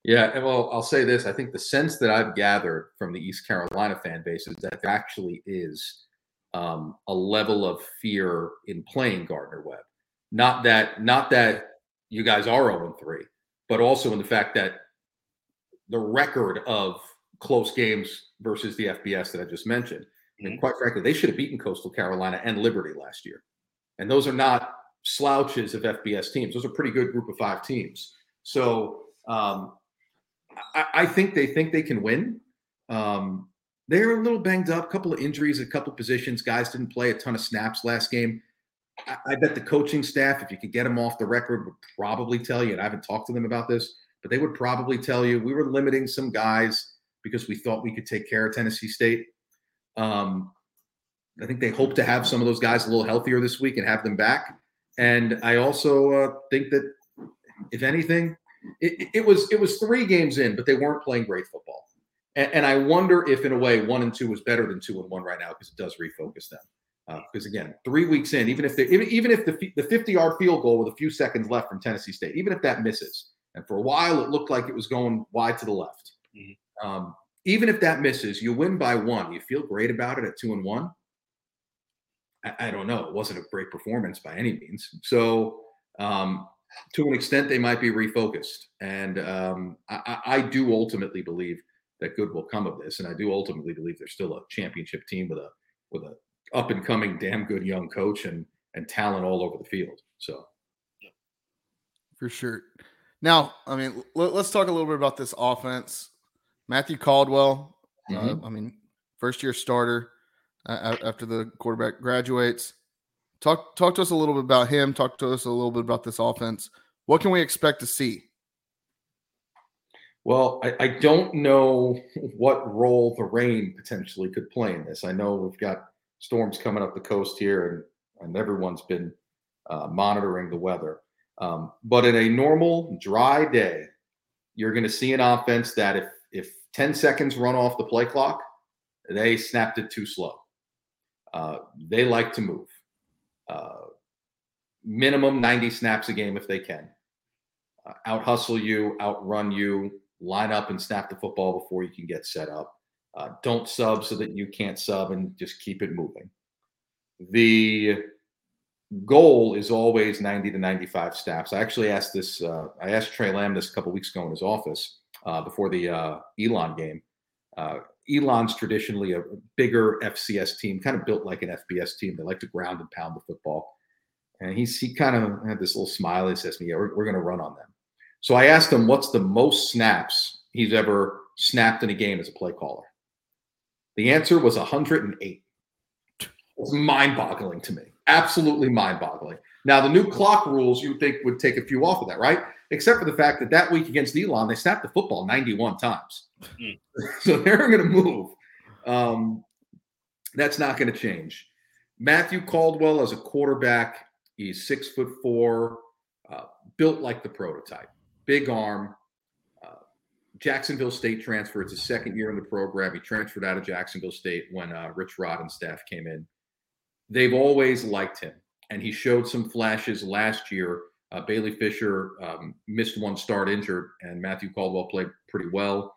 Yeah, well, I'll say this. I think the sense that I've gathered from the East Carolina fan base is that there actually is a level of fear in playing Gardner-Webb. Not that you guys are 0-3, but also in the fact that the record of close games versus the FBS that I just mentioned. Mm-hmm. And quite frankly, they should have beaten Coastal Carolina and Liberty last year. And those are not slouches of FBS teams. Those are a pretty good group of five teams. So I think they can win. They're a little banged up, a couple of injuries, a couple of positions. Guys didn't play a ton of snaps last game. I bet the coaching staff, if you could get them off the record, would probably tell you, and I haven't talked to them about this, but they would probably tell you, we were limiting some guys because we thought we could take care of Tennessee State. I think they hope to have some of those guys a little healthier this week and have them back. And I also think that, if anything, it was 3 games in, but they weren't playing great football. And I wonder if, in a way, 1-2 was better than 2-1 right now, because it does refocus them. Because again, 3 weeks in, even if the 50-yard field goal with a few seconds left from Tennessee State, even if that misses, and for a while it looked like it was going wide to the left, mm-hmm. Even if that misses, you win by 1. You feel great about it at 2-1. I don't know. It wasn't a great performance by any means. So to an extent, they might be refocused. And I do ultimately believe that good will come of this. And I do ultimately believe they're still a championship team with a up-and-coming, damn good young coach and talent all over the field. So. For sure. Now, I mean, let's talk a little bit about this offense. Matthew Caldwell, mm-hmm. First-year starter. After the quarterback graduates, talk to us a little bit about him. Talk to us a little bit about this offense. What can we expect to see? Well, I don't know what role the rain potentially could play in this. I know we've got storms coming up the coast here, and everyone's been monitoring the weather. But in a normal, dry day, you're going to see an offense that if 10 seconds run off the play clock, they snapped it too slow. They like to move. Minimum 90 snaps a game if they can. Out-hustle you, outrun you, line up and snap the football before you can get set up. Don't sub so that you can't sub, and just keep it moving. The goal is always 90 to 95 snaps. I actually asked this. I asked Trey Lamb this a couple weeks ago in his office before the Elon game. Elon's traditionally a bigger FCS team, kind of built like an FBS team. They like to ground and pound the football. And he kind of had this little smile. He says to me, yeah, we're going to run on them. So I asked him, what's the most snaps he's ever snapped in a game as a play caller? The answer was 108. It's mind-boggling to me. Absolutely mind-boggling. Now, the new clock rules you would think would take a few off of that, right? Except for the fact that that week against Elon, they snapped the football 91 times. Mm. So they're going to move. That's not going to change. Matthew Caldwell as a quarterback, he's 6'4", built like the prototype, big arm. Jacksonville State transfer. It's his second year in the program. He transferred out of Jacksonville State when Rich Rod and staff came in. They've always liked him, and he showed some flashes last year. Bailey Fisher missed one start injured, and Matthew Caldwell played pretty well.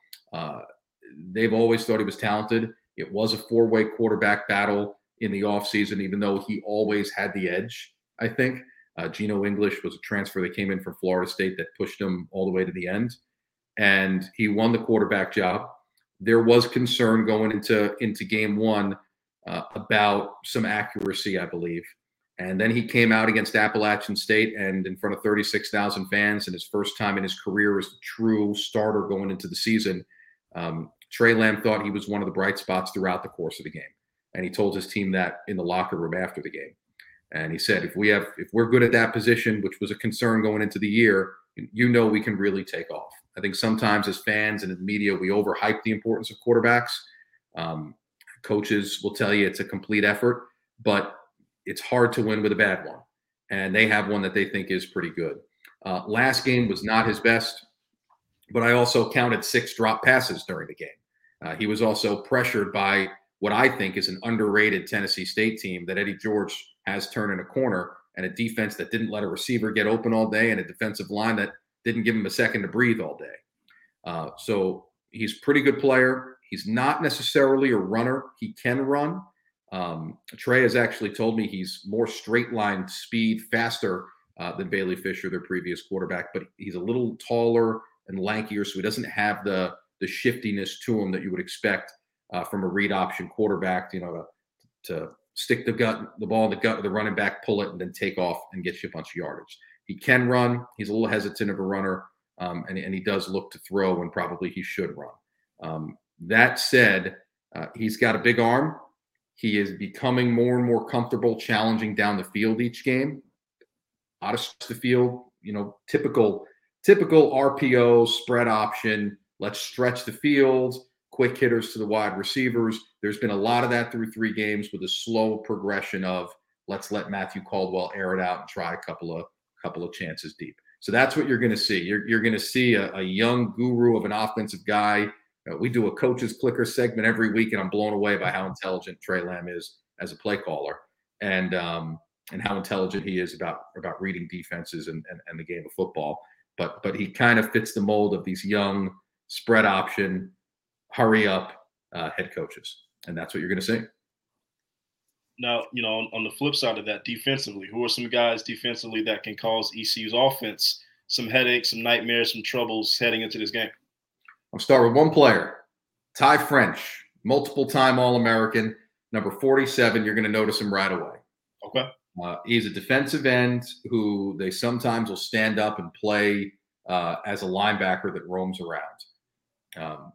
They've always thought he was talented. It was a four-way quarterback battle in the offseason, even though he always had the edge, I think. Geno English was a transfer that came in from Florida State that pushed him all the way to the end. And he won the quarterback job. There was concern going into game one about some accuracy, I believe. And then he came out against Appalachian State and in front of 36,000 fans, and his first time in his career as the true starter going into the season. Trey Lamb thought he was one of the bright spots throughout the course of the game. And he told his team that in the locker room after the game. And he said, if we're good at that position, which was a concern going into the year, you know we can really take off. I think sometimes as fans and in the media, we overhype the importance of quarterbacks. Coaches will tell you it's a complete effort, but it's hard to win with a bad one. And they have one that they think is pretty good. Last game was not his best, but I also counted 6 drop passes during the game. He was also pressured by what I think is an underrated Tennessee State team that Eddie George has turned in a corner, and a defense that didn't let a receiver get open all day, and a defensive line that didn't give him a second to breathe all day. So he's a pretty good player. He's not necessarily a runner. He can run. Trey has actually told me he's more straight line speed, faster than Bailey Fisher, their previous quarterback, but he's a little taller and lankier, so he doesn't have the shiftiness to him that you would expect from a read option quarterback, you know, to stick the ball in the gut of the running back, pull it, and then take off and get you a bunch of yardage. He can run. He's a little hesitant of a runner, and he does look to throw when probably he should run. That said, he's got a big arm. He is becoming more and more comfortable challenging down the field each game. Out of the field, you know, typical RPO, spread option, let's stretch the field, quick hitters to the wide receivers. There's been a lot of that through 3 games with a slow progression of let's let Matthew Caldwell air it out and try a couple of chances deep. So that's what you're going to see. You're going to see a young guru of an offensive guy. We do a coach's clicker segment every week, and I'm blown away by how intelligent Trey Lamb is as a play caller and how intelligent he is about reading defenses and the game of football. But he kind of fits the mold of these young spread option, hurry up head coaches. And that's what you're going to see. Now, you know, on the flip side of that, defensively, who are some guys defensively that can cause ECU's offense some headaches, some nightmares, some troubles heading into this game? I'll start with one player, Ty French, multiple-time All-American, number 47. You're going to notice him right away. Okay. He's a defensive end who they sometimes will stand up and play as a linebacker that roams around.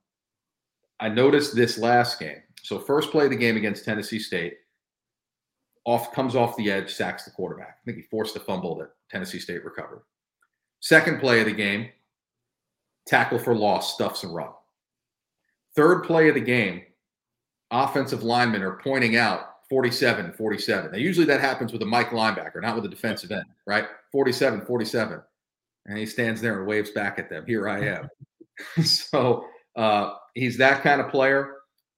I noticed this last game. So first play of the game against Tennessee State, comes off the edge, sacks the quarterback. I think he forced a fumble that Tennessee State recovered. Second play of the game, tackle for loss, stuffs and run. Third play of the game, offensive linemen are pointing out 47, 47. Now, usually that happens with a Mike linebacker, not with a defensive end, right? 47, 47. And he stands there and waves back at them. Here I am. So he's that kind of player.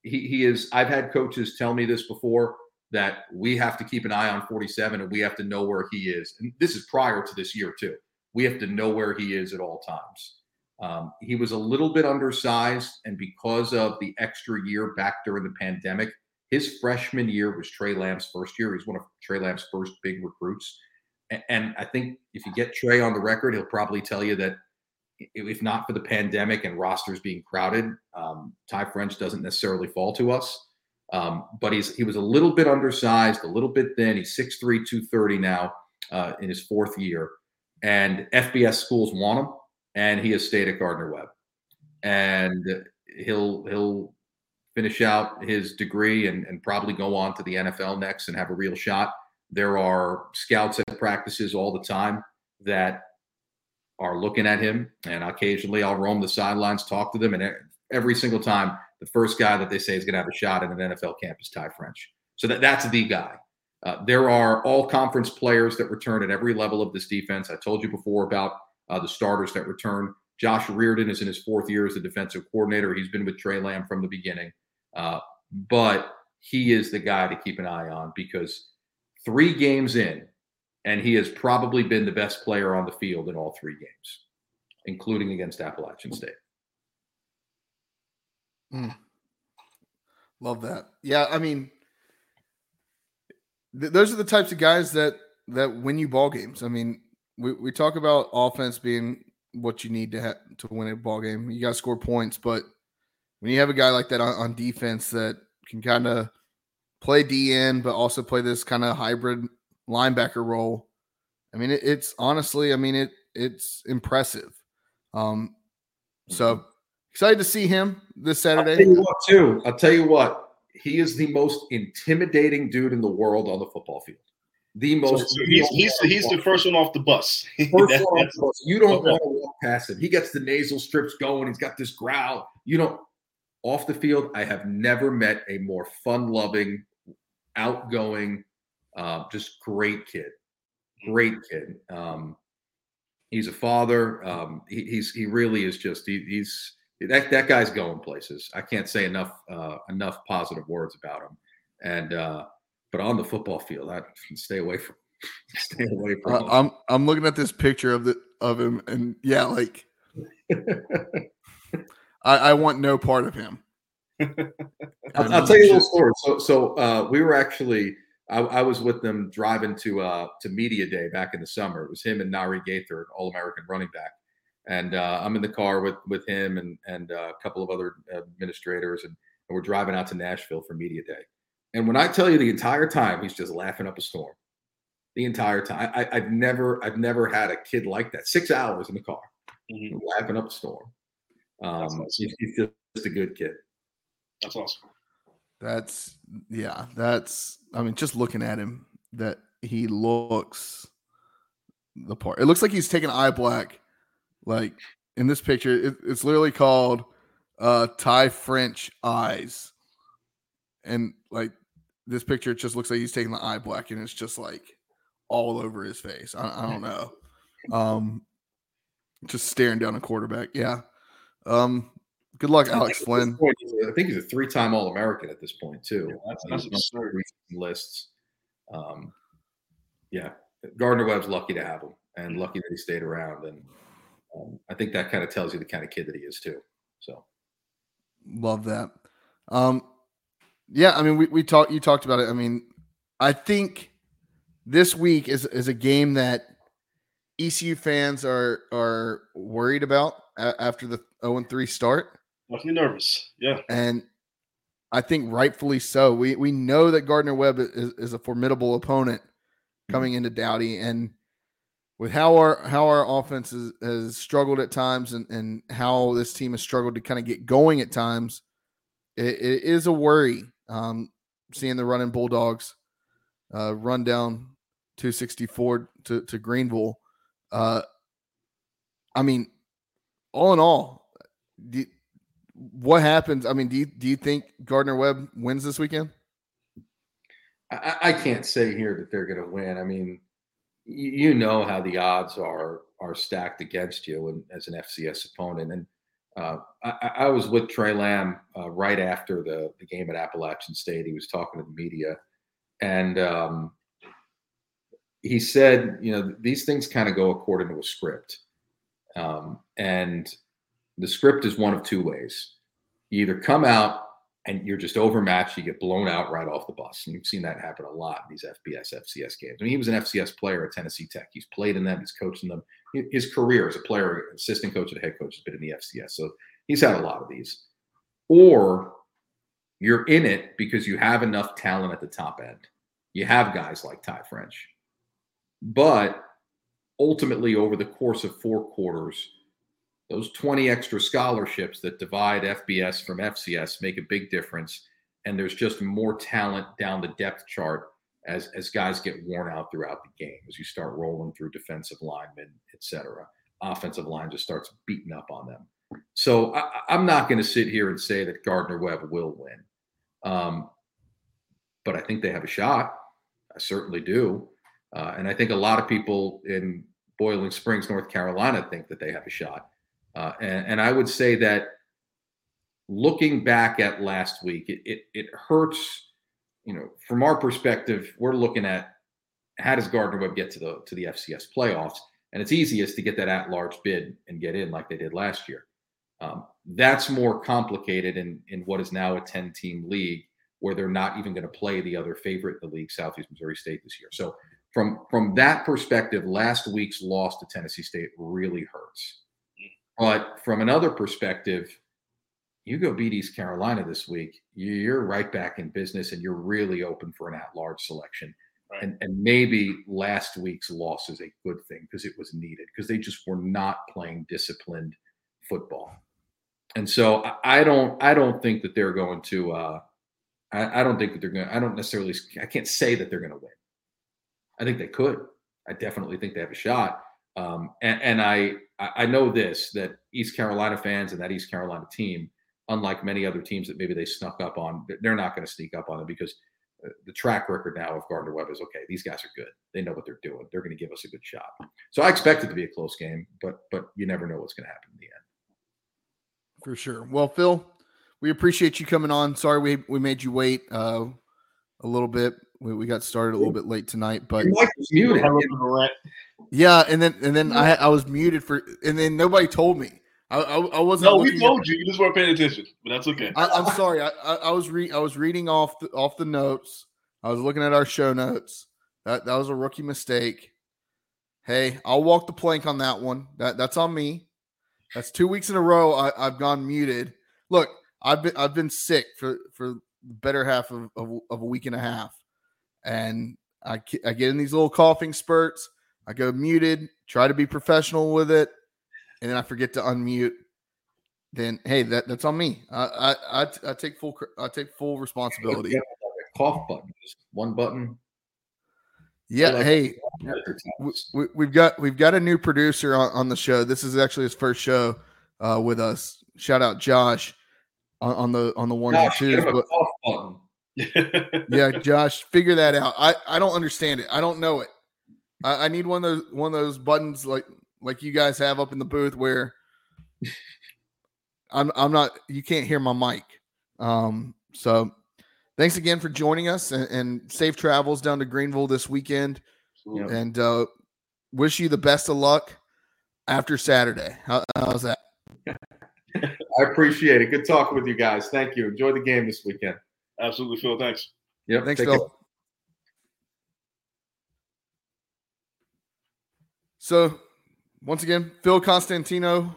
He is – I've had coaches tell me this before, that we have to keep an eye on 47 and we have to know where he is. And this is prior to this year too. We have to know where he is at all times. He was a little bit undersized, and because of the extra year back during the pandemic, his freshman year was Trey Lamb's first year. He's one of Trey Lamb's first big recruits. And I think if you get Trey on the record, he'll probably tell you that if not for the pandemic and rosters being crowded, Ty French doesn't necessarily fall to us. But he was a little bit undersized, a little bit thin. He's 6'3", 230 now in his fourth year. And FBS schools want him, and he has stayed at Gardner-Webb. And he'll finish out his degree and probably go on to the NFL next and have a real shot. There are scouts at practices all the time that are looking at him, and occasionally I'll roam the sidelines, talk to them, and every single time the first guy that they say is going to have a shot at an NFL camp is Ty French. So that's the guy. There are all-conference players that return at every level of this defense. I told you before about the starters that return. Josh Reardon is in his fourth year as the defensive coordinator. He's been with Trey Lamb from the beginning. But he is the guy to keep an eye on, because 3 games in, and he has probably been the best player on the field in all 3 games, including against Appalachian State. Love that. Yeah, I mean, those are the types of guys that win you ball games. I mean, we talk about offense being what you need to win a ball game. You got to score points, but when you have a guy like that on defense that can kind of play DN but also play this kind of hybrid linebacker role, I mean, it's honestly, I mean, it's impressive. So excited to see him this Saturday. I'll tell you what, he is the most intimidating dude in the world on the football field. The most. So he's the first one off the bus. You don't want to walk past him. He gets the nasal strips going. He's got this growl. You don't. Off the field, I have never met a more fun-loving, outgoing, just great kid. Great kid. He's a father. He really is just. That guy's going places. I can't say enough positive words about him. And but on the football field, I can stay away from him. I'm looking at this picture of him, and yeah, like I want no part of him. I'll tell you a little story. So we were actually I was with them driving to media day back in the summer. It was him and Nari Gaither, an All-American running back. And I'm in the car with him and a couple of other administrators, and we're driving out to Nashville for media day. And when I tell you, the entire time he's just laughing up a storm. The entire time, I've never had a kid like that. 6 hours in the car, mm-hmm. laughing up a storm. Awesome. He's just a good kid. That's awesome. I mean, just looking at him, that he looks the part. It looks like he's taking eye black. Like in this picture, it's literally called Ty French eyes, and like this picture, it just looks like he's taking the eye black, and it's just like all over his face. I don't know, just staring down a quarterback. Yeah. Good luck, Alex Flynn. Point, I think he's a 3-time All-American at this point too. Yeah, that's absurd. Lists. Yeah, Gardner-Webb's lucky to have him, and lucky that he stayed around, and. I think that kind of tells you the kind of kid that he is too. So love that. Yeah, I mean, you talked about it. I mean, I think this week is a game that ECU fans are worried about after the 0-3 start. Definitely nervous. Yeah. And I think rightfully so. We know that Gardner-Webb is a formidable opponent coming into Dowdy, and with how our offense has struggled at times, and how this team has struggled to kind of get going at times, it is a worry. Seeing the running Bulldogs run down 264 to Greenville. I mean, all in all, what happens? I mean, do you think Gardner-Webb wins this weekend? I can't say here that they're going to win. I mean, you know how the odds are stacked against you as an FCS opponent. And I was with Trey Lamb right after the game at Appalachian State. He was talking to the media. And he said, you know, these things kind of go according to a script. And the script is one of two ways. You either come out and you're just overmatched, you get blown out right off the bus. And you've seen that happen a lot in these FBS, FCS games. I mean, he was an FCS player at Tennessee Tech. He's played in them. He's coached in them. His career as a player, assistant coach, and head coach has been in the FCS. So he's had a lot of these. Or you're in it because you have enough talent at the top end. You have guys like Ty French. But ultimately, over the course of 4 quarters, those 20 extra scholarships that divide FBS from FCS make a big difference. And there's just more talent down the depth chart as guys get worn out throughout the game, as you start rolling through defensive linemen, et cetera. Offensive line just starts beating up on them. So I'm not going to sit here and say that Gardner-Webb will win. But I think they have a shot. I certainly do. And I think a lot of people in Boiling Springs, North Carolina, think that they have a shot. And I would say that looking back at last week, it hurts. You know, from our perspective, we're looking at how does Gardner-Webb get to the FCS playoffs? And it's easiest to get that at-large bid and get in like they did last year. That's more complicated in what is now a 10-team league, where they're not even going to play the other favorite in the league, Southeast Missouri State, this year. So from that perspective, last week's loss to Tennessee State really hurts. But from another perspective, you go beat East Carolina this week, you're right back in business, and you're really open for an at-large selection. Right. And maybe last week's loss is a good thing because it was needed, because they just were not playing disciplined football. And so I don't think that they're going to I can't say that they're going to win. I think they could. I definitely think they have a shot. And I know this, that East Carolina fans and that East Carolina team, unlike many other teams that maybe they snuck up on, they're not going to sneak up on them, because the track record now of Gardner-Webb is, okay, these guys are good. They know what they're doing. They're going to give us a good shot. So I expect it to be a close game, but you never know what's going to happen in the end. For sure. Well, Phil, we appreciate you coming on. Sorry we made you wait a little bit. We got started a little bit late tonight, but yeah, and then I was muted for, and then nobody told me. I wasn't. No, we told you. You just weren't paying attention, but that's okay. I'm sorry. I was reading off the notes. I was looking at our show notes. That was a rookie mistake. Hey, I'll walk the plank on that one. That's on me. That's 2 weeks in a row I've gone muted. Look, I've been sick for the better half of a week and a half. And I get in these little coughing spurts. I go muted, try to be professional with it, and then I forget to unmute. Then, hey, that's on me. I take full responsibility. Yeah, like a cough button, just one button. Yeah, like, hey, we've got a new producer on the show. This is actually his first show with us. Shout out Josh on the one and two. Cough button. Yeah, Josh, figure that out. I don't understand it. I don't know it. I need one of those buttons like you guys have up in the booth where I'm not, you can't hear my mic. So thanks again for joining us, and safe travels down to Greenville this weekend. Yep. And wish you the best of luck after Saturday. How's that? I appreciate it. Good talking with you guys. Thank you. Enjoy the game this weekend. Absolutely, Phil. Thanks. Yeah, thanks, Phil. Care. So, once again, Phil Constantino,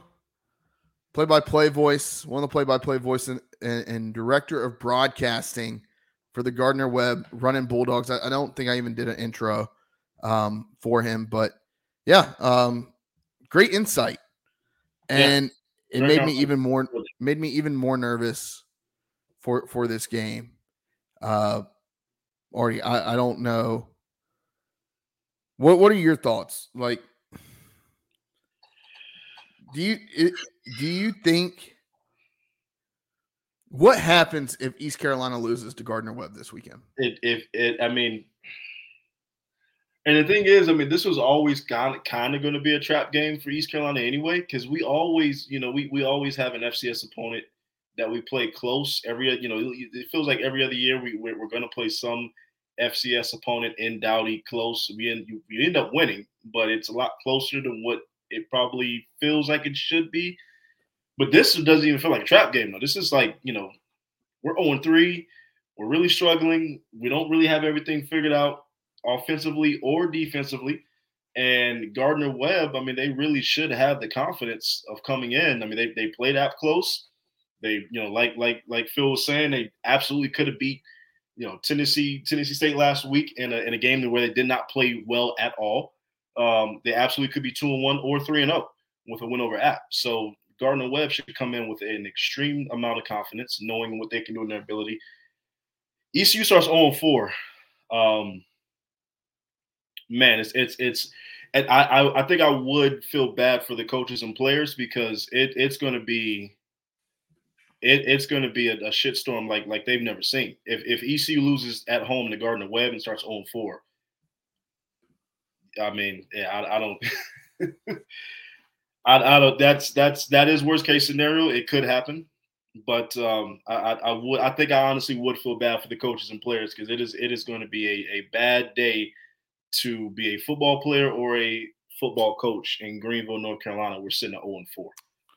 play-by-play voice, one of the play-by-play voices and director of broadcasting for the Gardner-Webb Running Bulldogs. I don't think I even did an intro for him, but yeah, great insight, and yeah, it made me even more nervous for this game. Artie, I don't know. What are your thoughts? Like, do you think, what happens if East Carolina loses to Gardner-Webb this weekend? And the thing is, this was always kind of going to be a trap game for East Carolina anyway, because we always, we always have an FCS opponent that we play close every, it feels like every other year we're going to play some FCS opponent in Dowdy close. We end up winning, but it's a lot closer than what it probably feels like it should be. But this doesn't even feel like a trap game, though. This is like, we're 0-3. We're really struggling. We don't really have everything figured out offensively or defensively. And Gardner-Webb, they really should have the confidence of coming in. They played App close. They, like Phil was saying, they absolutely could have beat, Tennessee State last week in a game where they did not play well at all. They absolutely could be 2-1 or 3-0 with a win over App. So Gardner-Webb should come in with an extreme amount of confidence, knowing what they can do and their ability. ECU starts 0-4. man, it's and I think I would feel bad for the coaches and players because it's going to be a shitstorm like they've never seen. If ECU loses at home to Gardner-Webb and starts 0-4, I mean, yeah, I don't. I don't. That is worst case scenario. It could happen, but I would. I think I honestly would feel bad for the coaches and players because it is going to be a bad day to be a football player or a football coach in Greenville, North Carolina. We're sitting at 0-4.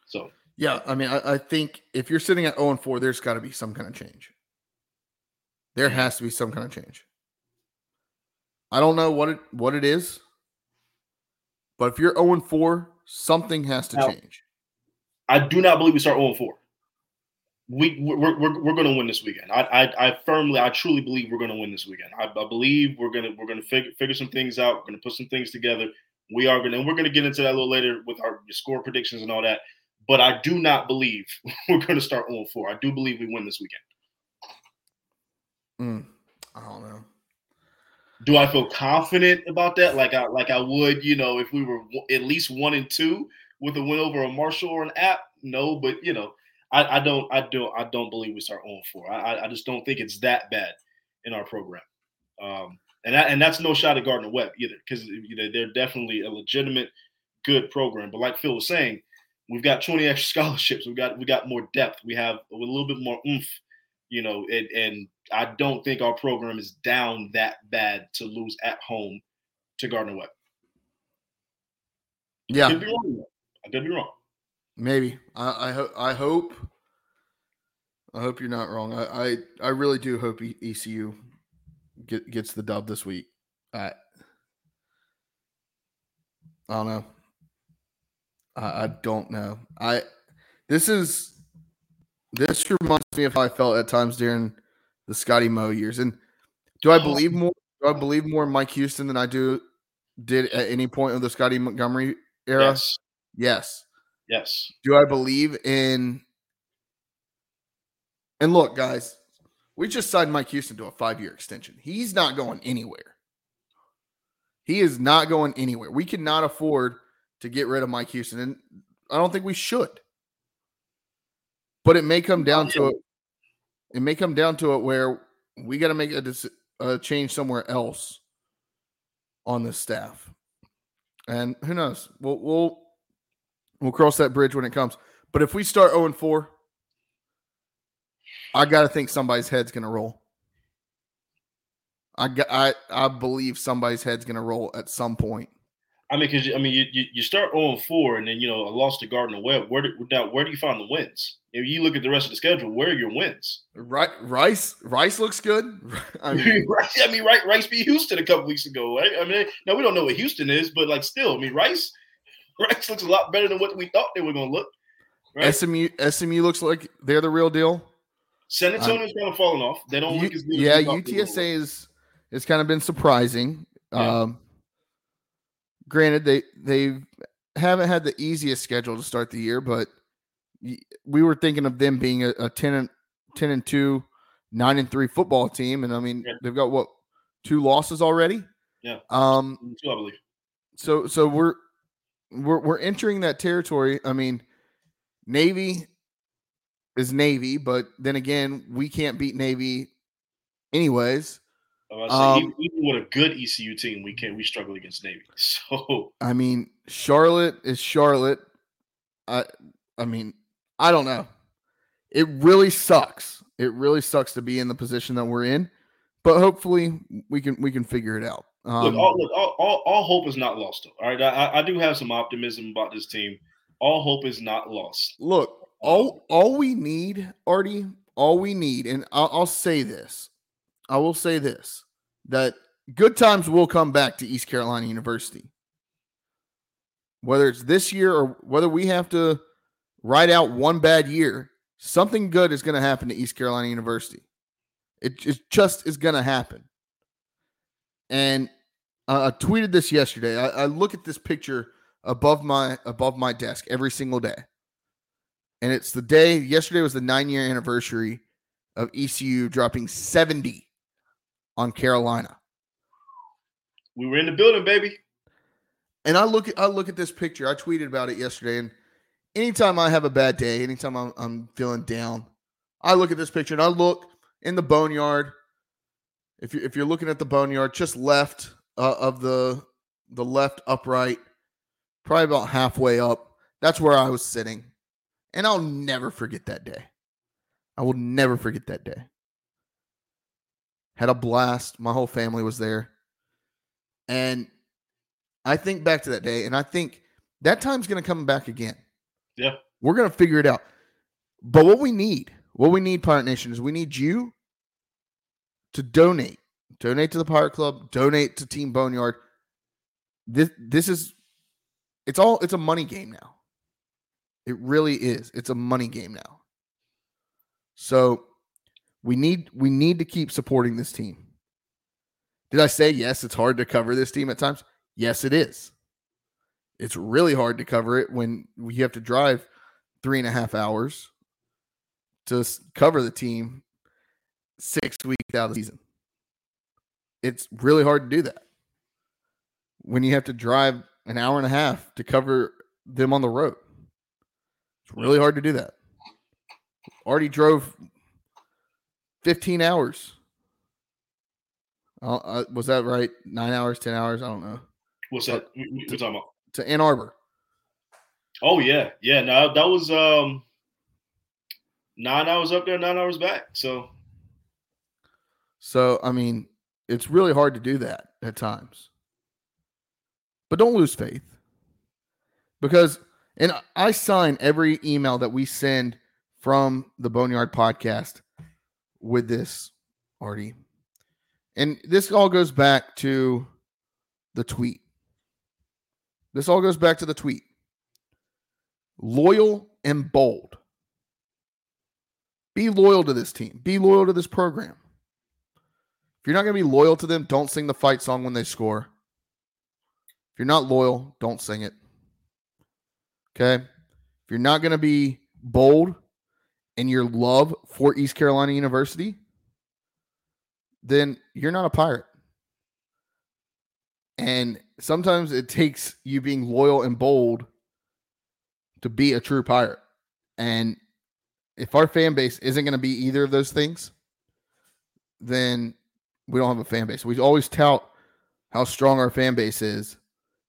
So yeah, I mean, I think if you're sitting at 0-4, there's got to be some kind of change. There has to be some kind of change. I don't know what it is, but if you're 0-4. Something has to change. I do not believe we start 0-4. We're going to win this weekend. I truly believe we're going to win this weekend. I believe we're going to figure some things out. We're going to put some things together. We're going to get into that a little later with our score predictions and all that. But I do not believe we're going to start 0-4. I do believe we win this weekend. I don't know. Do I feel confident about that? Like I would, you know, if we were at least 1-2 with a win over a Marshall or an App? No, but you know, I don't believe we start 0-4. I just don't think it's that bad in our program, and that's no shot at Gardner-Webb either, because you know, they're definitely a legitimate good program. But like Phil was saying, we've got 20 extra scholarships. We got more depth. We have a little bit more oomph, you know, and I don't think our program is down that bad to lose at home to Gardner-Webb. Yeah. I could be wrong. Maybe. I hope you're not wrong. I really do hope ECU gets the dub this week. I don't know. I don't know. This reminds me of how I felt at times during the Scotty Moe years. And do I believe more? Do I believe more Mike Houston than I did at any point of the Scotty Montgomery era? Yes. Do I believe in? And look, guys, we just signed Mike Houston to a 5-year extension. He's not going anywhere. He is not going anywhere. We cannot afford to get rid of Mike Houston, and I don't think we should. But it may come down to it. It may come down to it where we got to make a change somewhere else on this staff, and who knows? We'll cross that bridge when it comes. But if we start 0-4, I got to think somebody's head's going to roll. I believe somebody's head's going to roll at some point. I mean, you start 0-4, and then you know a loss to Gardner-Webb. Where do you find the wins? If you look at the rest of the schedule, where are your wins? Right, Rice looks good. Rice beat Houston a couple weeks ago. Right? I mean, now we don't know what Houston is, but like still, I mean, Rice looks a lot better than what we thought they were going to look. Right? SMU looks like they're the real deal. San Antonio's kind of falling off. They don't look as good. Yeah, UTSA is kind of been surprising. Yeah. Granted, they haven't had the easiest schedule to start the year, but we were thinking of them being a 10-2, 9-3 football team, and I mean they've got what, 2 losses already? Yeah, 2, I believe. So we're entering that territory. I mean, Navy is Navy, but then again, we can't beat Navy, anyways. Even with a good ECU team, we struggle against Navy. So I mean, Charlotte is Charlotte. I mean. I don't know. It really sucks. It really sucks to be in the position that we're in, but hopefully we can figure it out. Look, all hope is not lost, though. All right, I do have some optimism about this team. All hope is not lost. Look, all we need, Artie, and I'll say this. I will say this, that good times will come back to East Carolina University. Whether it's this year or whether we have to ride out one bad year, something good is going to happen to East Carolina University. It just is going to happen. And I tweeted this yesterday. I look at this picture above my desk every single day. And it's the day, yesterday was the 9-year anniversary of ECU dropping 70 on Carolina. We were in the building, baby. And I look at this picture. I tweeted about it yesterday. And anytime I have a bad day, anytime I'm feeling down, I look at this picture and I look in the boneyard. If you're looking at the boneyard, just left of the left upright, probably about halfway up. That's where I was sitting. And I'll never forget that day. I will never forget that day. Had a blast. My whole family was there. And I think back to that day, and I think that time's going to come back again. Yeah. We're going to figure it out. But what we need, Pirate Nation, is we need you to donate. Donate to the Pirate Club. Donate to Team Boneyard. It's a money game now. It really is. It's a money game now. So we need to keep supporting this team. Did I say, yes, it's hard to cover this team at times? Yes, it is. It's really hard to cover it when you have to drive 3.5 hours to cover the team 6 weeks out of the season. It's really hard to do that when you have to drive 1.5 hours to cover them on the road. It's really hard to do that. Already drove 15 hours. Was that right? 9 hours, 10 hours? I don't know. What's that? We're talking about? To Ann Arbor. Oh, yeah. Yeah, no, that was 9 hours up there, 9 hours back. So, I mean, it's really hard to do that at times. But don't lose faith. Because, and I sign every email that we send from the Boneyard Podcast with this, Artie. And this all goes back to the tweet. Loyal and bold. Be loyal to this team. Be loyal to this program. If you're not going to be loyal to them, don't sing the fight song when they score. If you're not loyal, don't sing it. Okay? If you're not going to be bold in your love for East Carolina University, then you're not a pirate. And sometimes it takes you being loyal and bold to be a true pirate. And if our fan base isn't going to be either of those things, then we don't have a fan base. We always tout how strong our fan base is.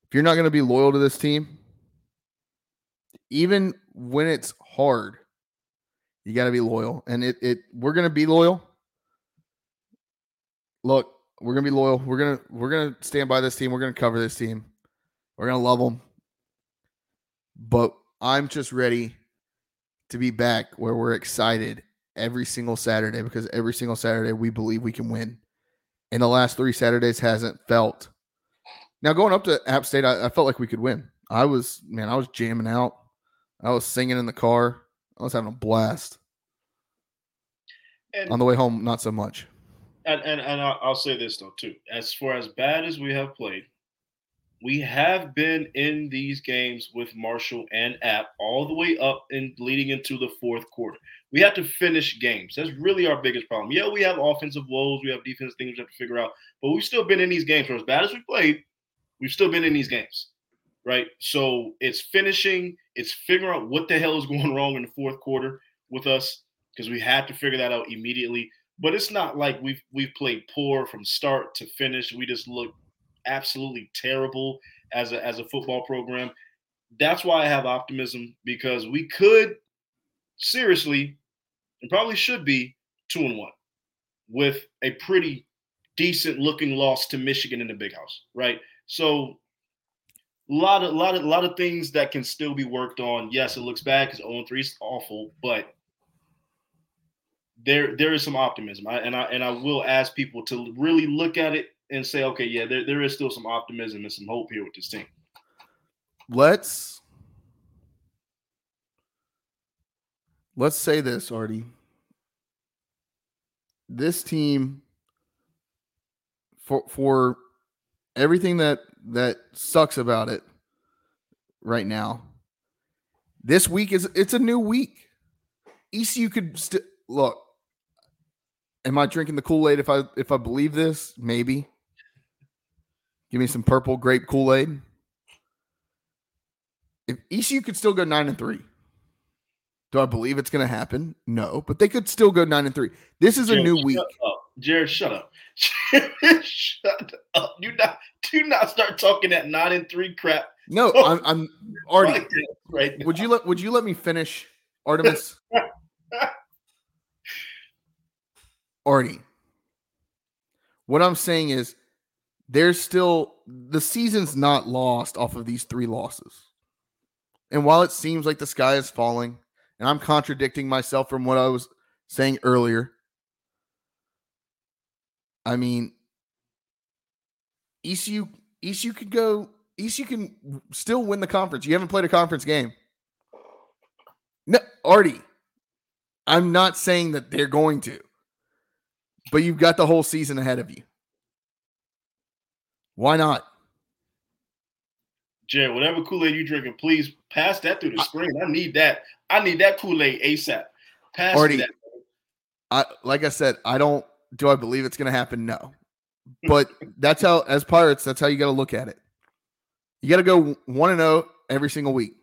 If you're not going to be loyal to this team, even when it's hard, you got to be loyal. And we're going to be loyal. Look, we're going to be loyal. We're going to stand by this team. We're going to cover this team. We're going to love them. But I'm just ready to be back where we're excited every single Saturday, because every single Saturday we believe we can win. And the last 3 Saturdays hasn't felt. Now, going up to App State, I felt like we could win. I was jamming out. I was singing in the car. I was having a blast. And on the way home, not so much. And I'll say this, though, too. As far as bad as we have played, we have been in these games with Marshall and App all the way up and leading into the fourth quarter. We have to finish games. That's really our biggest problem. Yeah, we have offensive woes. We have defensive things we have to figure out. But we've still been in these games. For as bad as we played, we've still been in these games, right? So it's finishing. It's figuring out what the hell is going wrong in the fourth quarter with us, because we had to figure that out immediately. But it's not like we've played poor from start to finish. We just look absolutely terrible as a football program. That's why I have optimism, because we could seriously and probably should be 2-1 with a pretty decent looking loss to Michigan in the Big House, right? So a lot of things that can still be worked on. Yes, it looks bad because 0-3 is awful, but There is some optimism, and I will ask people to really look at it and say, okay, yeah, there is still some optimism and some hope here with this team. Let's say this, Artie. This team, for everything that sucks about it right now, this week it's a new week. ECU could still look. Am I drinking the Kool-Aid if I believe this? Maybe. Give me some purple grape Kool-Aid. If ECU could still go 9-3, do I believe it's going to happen? No, but they could still go 9-3. This is a new week. Jared, shut up. Shut up. Do not start talking that 9-3 crap. No, I'm already right now. Would you let me finish, Artemis? Arnie, what I'm saying is there's still – the season's not lost off of these three losses. And while it seems like the sky is falling, and I'm contradicting myself from what I was saying earlier, I mean, ECU could go – ECU can still win the conference. You haven't played a conference game. No, Artie, I'm not saying that they're going to. But you've got the whole season ahead of you. Why not? Jared, whatever Kool-Aid you're drinking, please pass that through the screen. I need that. I need that Kool-Aid ASAP. Pass Artie, that. Like I said, I don't – do I believe it's going to happen? No. But that's how – as Pirates, that's how you got to look at it. You got to go 1-0 every single week.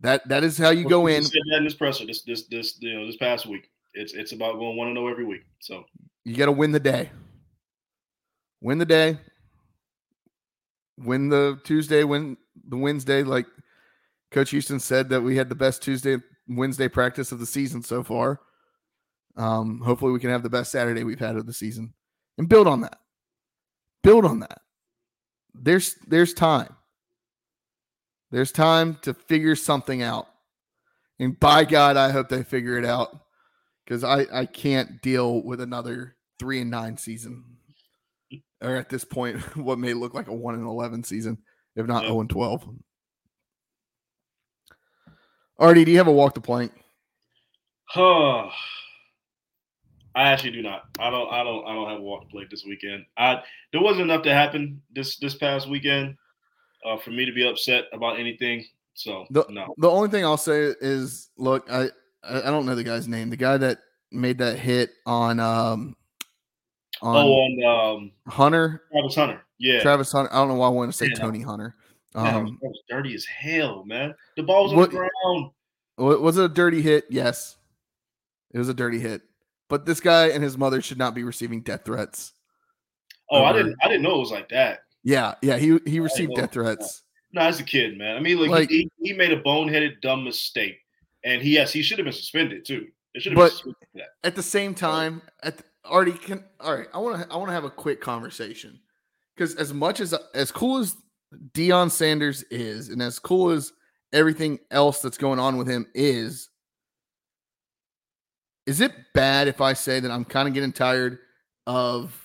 That is how you go in. You said that in this presser this past week. It's about going 1-0 every week. So you got to win the day. Win the day. Win the Tuesday. Win the Wednesday. Like Coach Houston said, that we had the best Tuesday, Wednesday practice of the season so far. Hopefully we can have the best Saturday we've had of the season and build on that. Build on that. There's time. There's time to figure something out. And by God, I hope they figure it out. Because I can't deal with another 3-9 season, or at this point, what may look like a 1-11 season, if not 0-12. Artie, do you have a walk the plank? I actually do not. I don't have a walk the plank this weekend. There wasn't enough to happen this past weekend for me to be upset about anything. So no. The only thing I'll say is, look, I don't know the guy's name. The guy that made that hit on Hunter. Travis Hunter. Yeah. Travis Hunter. I don't know why I want to say Tony Hunter. Man, that was dirty as hell, man. The ball was on the ground. Was it a dirty hit? Yes. It was a dirty hit. But this guy and his mother should not be receiving death threats. Oh, I didn't know it was like that. Yeah, yeah. He received death threats. No, as a kid, man. I mean, like he made a boneheaded, dumb mistake. And he should have been suspended too. It should have been suspended for that. At the same time, I want to have a quick conversation, because as much as cool as Deion Sanders is, and as cool as everything else that's going on with him is it bad if I say that I'm kind of getting tired of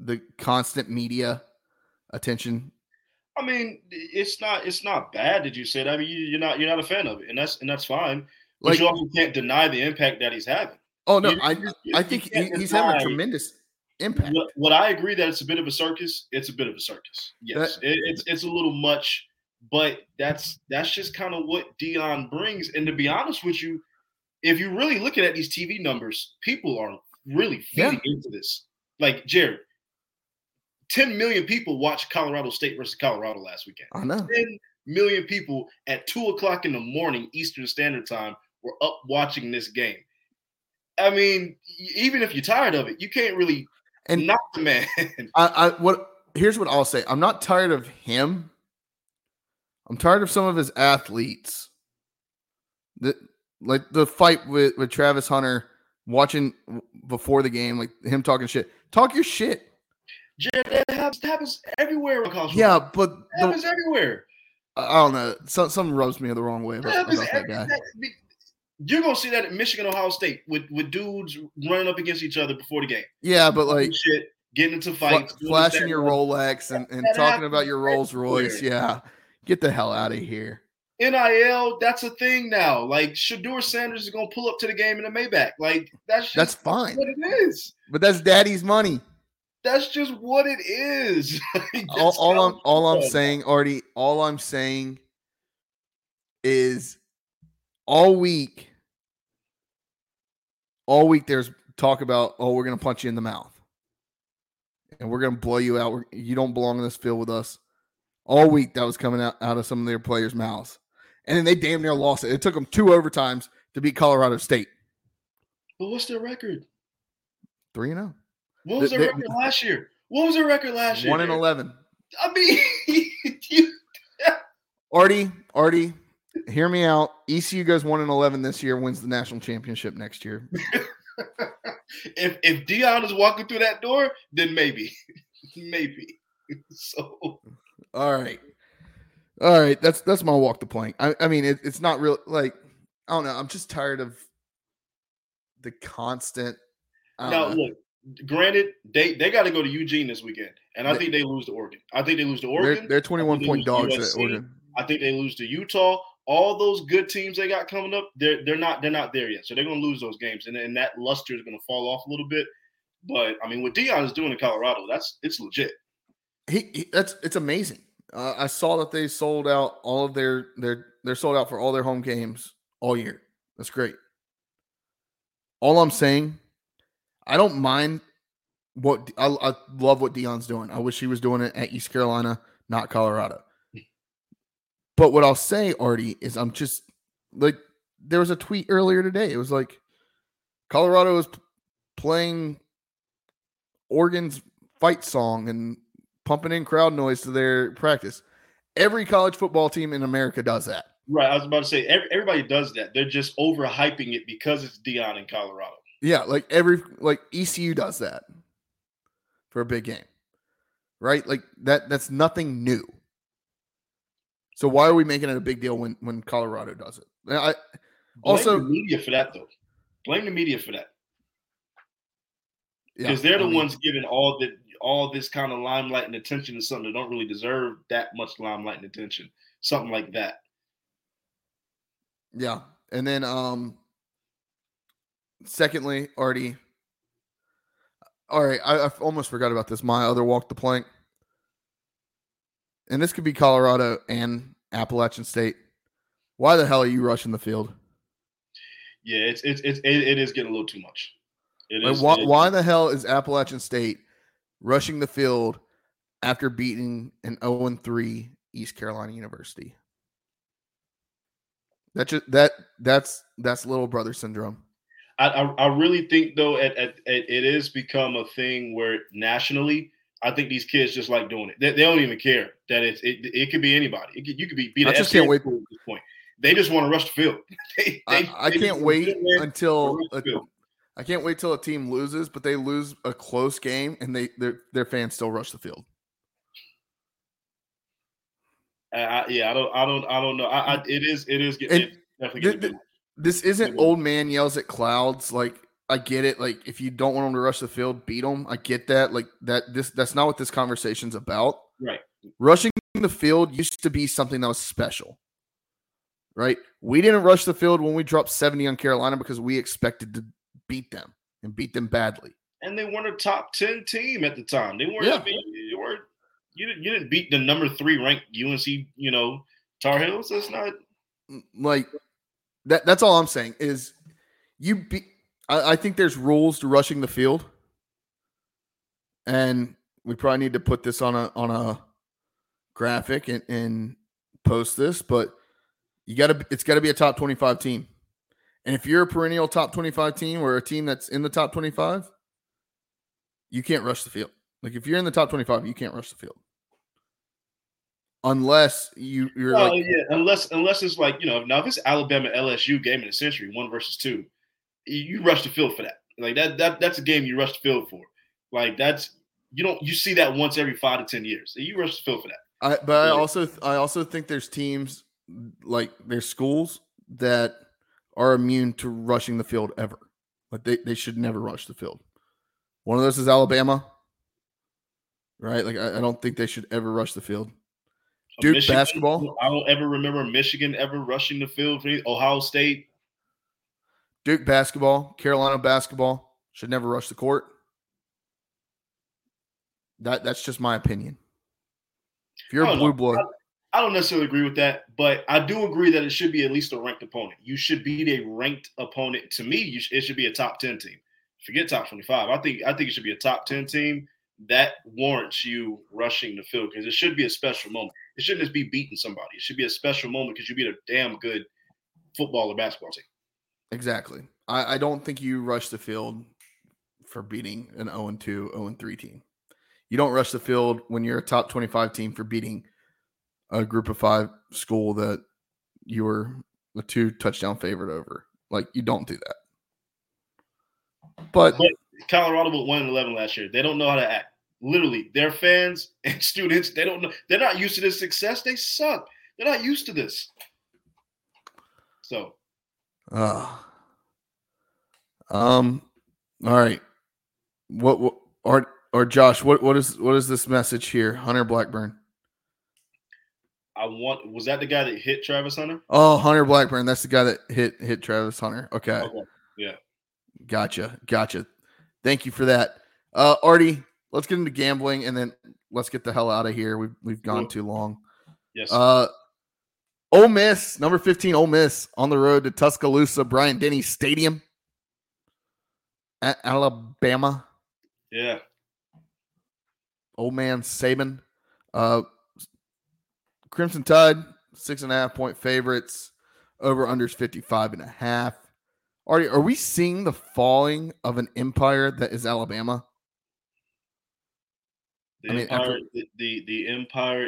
the constant media attention? I mean, it's not bad that you said. I mean, you're not a fan of it, and that's fine. But you also can't deny the impact that he's having. Oh no, I think he's having a tremendous impact. What I agree that it's a bit of a circus. It's a bit of a circus. Yes, it's a little much, but that's just kind of what Deion brings. And to be honest with you, if you're really looking at these TV numbers, people are really feeding into this. Like Jared. 10 million people watched Colorado State versus Colorado last weekend. I know. 10 million people at 2 o'clock in the morning Eastern Standard Time were up watching this game. I mean, even if you're tired of it, you can't really knock the man. Here's what I'll say. I'm not tired of him. I'm tired of some of his athletes. The fight with Travis Hunter, watching before the game, like him talking shit. Talk your shit. Jared, that happens everywhere in college. Yeah, but it happens everywhere. I don't know. Something rubs me the wrong way about that guy. You're gonna see that at Michigan, Ohio State with dudes running up against each other before the game. Yeah, but like shit, getting into fights, flashing your Rolex and talking about your Rolls Royce. Yeah, get the hell out of here. NIL, that's a thing now. Like Shedeur Sanders is gonna pull up to the game in a Maybach. Like that's fine. What it is, but that's daddy's money. That's just what it is. All I'm saying is all week there's talk about, oh, we're going to punch you in the mouth. and we're going to blow you out. You don't belong in this field with us. All week that was coming out of some of their players' mouths. And then they damn near lost it. It took them two overtimes to beat Colorado State. But what's their record? 3-0. What was their record last year? 1-11. I mean, Artie, hear me out. ECU goes 1-11 this year, wins the national championship next year. If Deion is walking through that door, then maybe. Maybe. So all right. That's my walk the plank. I mean, it's not real. Like, I don't know. I'm just tired of the constant. Now, look, granted, they got to go to Eugene this weekend, and I think they lose to Oregon. They're 21-point dogs at Oregon. I think they lose to Utah. All those good teams they got coming up, they're not there yet. So they're going to lose those games, and that luster is going to fall off a little bit. But I mean, what Deion is doing in Colorado, it's legit. It's amazing. I saw that they sold out all of they're sold out for all their home games all year. That's great. All I'm saying, I don't mind what I love what Deion's doing. I wish he was doing it at East Carolina, not Colorado. But what I'll say, Artie, is I'm just like, there was a tweet earlier today. It was like, Colorado is playing Oregon's fight song and pumping in crowd noise to their practice. Every college football team in America does that. Right. I was about to say, everybody does that. They're just overhyping it because it's Deion in Colorado. Yeah. Like ECU does that for a big game, right? Like that's nothing new. So why are we making it a big deal when Colorado does it? Blame the media for that though. Blame the media for that. Because they're the ones giving all this kind of limelight and attention to something that don't really deserve that much limelight and attention, something like that. Yeah. And then, secondly, Artie, all right, I almost forgot about this. My other walk the plank, and this could be Colorado and Appalachian State. Why the hell are you rushing the field? Yeah, it is getting a little too much. Why the hell is Appalachian State rushing the field after beating an 0-3 East Carolina University? That's little brother syndrome. I really think though it has become a thing where nationally, I think these kids just like doing it. They don't even care that it could be anybody. You could be I just can't wait at this point. They just want to rush the field. I can't wait till a team loses, but they lose a close game and their fans still rush the field. I don't know. This isn't old man yells at clouds. Like, I get it. Like, if you don't want them to rush the field, beat them. I get that. Like that's not what this conversation's about. Right. Rushing the field used to be something that was special. Right. We didn't rush the field when we dropped 70 on Carolina because we expected to beat them and beat them badly. And they weren't a top 10 team at the time. They weren't. Yeah. I mean, you didn't beat the number 3 ranked UNC, Tar Heels. That's not like that. That's all I'm saying is I think there's rules to rushing the field, and we probably need to put this on a graphic and post this. But it's got to be a top 25 team. And if you're a perennial top 25 team or a team that's in the top 25, you can't rush the field. Like, if you're in the top 25, you can't rush the field. Unless you're unless it's like, now if it's Alabama LSU game of the century, 1 versus 2, you rush the field for that. Like that's a game you rush the field for. Like you see that once every 5 to 10 years. You rush the field for that. I also think there's teams, like there's schools that are immune to rushing the field ever. Like they should never rush the field. One of those is Alabama, right? Like I don't think they should ever rush the field. Duke Michigan, basketball. I don't ever remember Michigan ever rushing the field. Ohio State. Duke basketball, Carolina basketball should never rush the court. That's just my opinion. If you're a blue blood. I don't necessarily agree with that, but I do agree that it should be at least a ranked opponent. You should beat a ranked opponent. To me, it should be a top 10 team. Forget top 25. I think it should be a top 10 team. that warrants you rushing the field because it should be a special moment. It shouldn't just be beating somebody. It should be a special moment because you beat a damn good football or basketball team. Exactly. I don't think you rush the field for beating an 0-2, 0-3 team. You don't rush the field when you're a top 25 team for beating a group of five school that you were a 2-touchdown favorite over. Like, you don't do that. But Colorado went 1-11 last year. They don't know how to act. Literally, their fans and students, they don't know. They're not used to this success. They suck. They're not used to this. So. All right. What or Josh, what is this message here? Hunter Blackburn. Was that the guy that hit Travis Hunter? Oh, Hunter Blackburn. That's the guy that hit Travis Hunter. Okay. Yeah. Gotcha. Thank you for that. Artie, let's get into gambling and then let's get the hell out of here. We've gone too long. Yes. Ole Miss, number 15, Ole Miss on the road to Tuscaloosa, Bryant-Denny Stadium at Alabama. Yeah. Old man Saban. Crimson Tide, 6.5-point favorites, over-unders 55.5. Artie, are we seeing the falling of an empire that is Alabama? The empire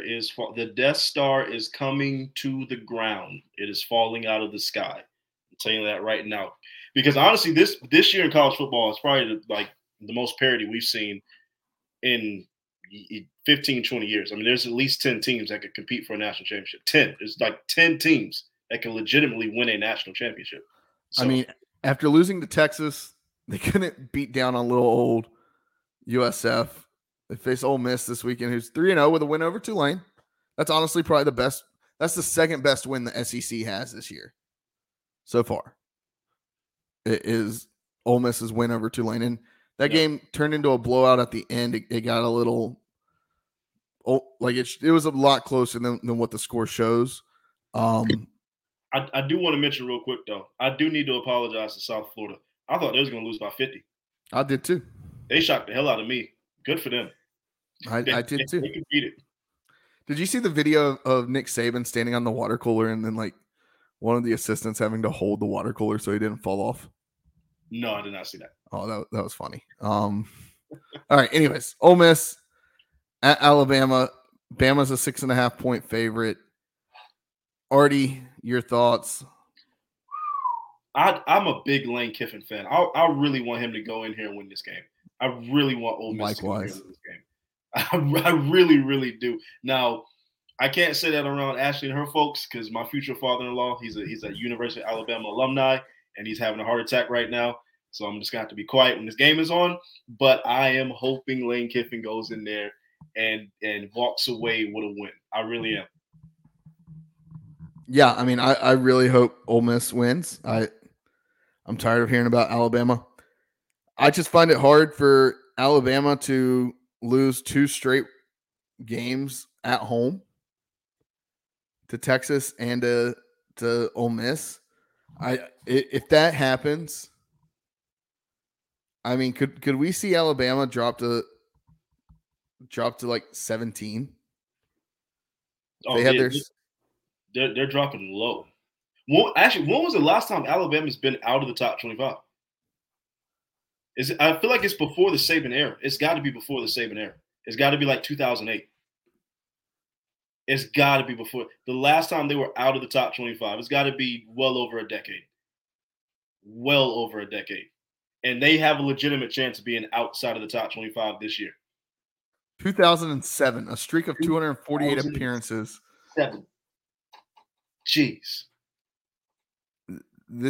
is – the Death Star is coming to the ground. It is falling out of the sky. I'm saying that right now. Because, honestly, this year in college football is probably, the most parity we've seen in 15, 20 years. I mean, there's at least 10 teams that could compete for a national championship. 10. There's 10 teams that can legitimately win a national championship. So, I mean, after losing to Texas, they couldn't beat down on little old USF. They face Ole Miss this weekend, who's 3-0 with a win over Tulane. That's honestly probably the best. That's the second best win the SEC has this year so far. It is Ole Miss's win over Tulane. And that game turned into a blowout at the end. It got a little it was a lot closer than what the score shows. I do want to mention real quick, though. I do need to apologize to South Florida. I thought they was going to lose by 50. I did, too. They shocked the hell out of me. Good for them. I did, too. They can beat it. Did you see the video of Nick Saban standing on the water cooler and then, one of the assistants having to hold the water cooler so he didn't fall off? No, I did not see that. Oh, that was funny. All right, anyways. Ole Miss at Alabama. Bama's a 6.5-point favorite. Artie, your thoughts? I'm a big Lane Kiffin fan. I really want him to go in here and win this game. I really want Ole Miss to win this game. I really, really do. Now, I can't say that around Ashley and her folks because my future father-in-law, he's a University of Alabama alumni, and he's having a heart attack right now. So I'm just going to have to be quiet when this game is on. But I am hoping Lane Kiffin goes in there and walks away with a win. I really am. Yeah, I mean, I really hope Ole Miss wins. I'm tired of hearing about Alabama. I just find it hard for Alabama to lose 2 straight games at home to Texas and to Ole Miss. If that happens, I mean, could we see Alabama drop to 17? Oh, they have their. They're dropping low. Well, actually, when was the last time Alabama's been out of the top 25? I feel like it's before the Saban era. It's got to be before the Saban era. It's got to be 2008. It's got to be before. The last time they were out of the top 25, it's got to be well over a decade. And they have a legitimate chance of being outside of the top 25 this year. 2007, a streak of 248 appearances. Jeez.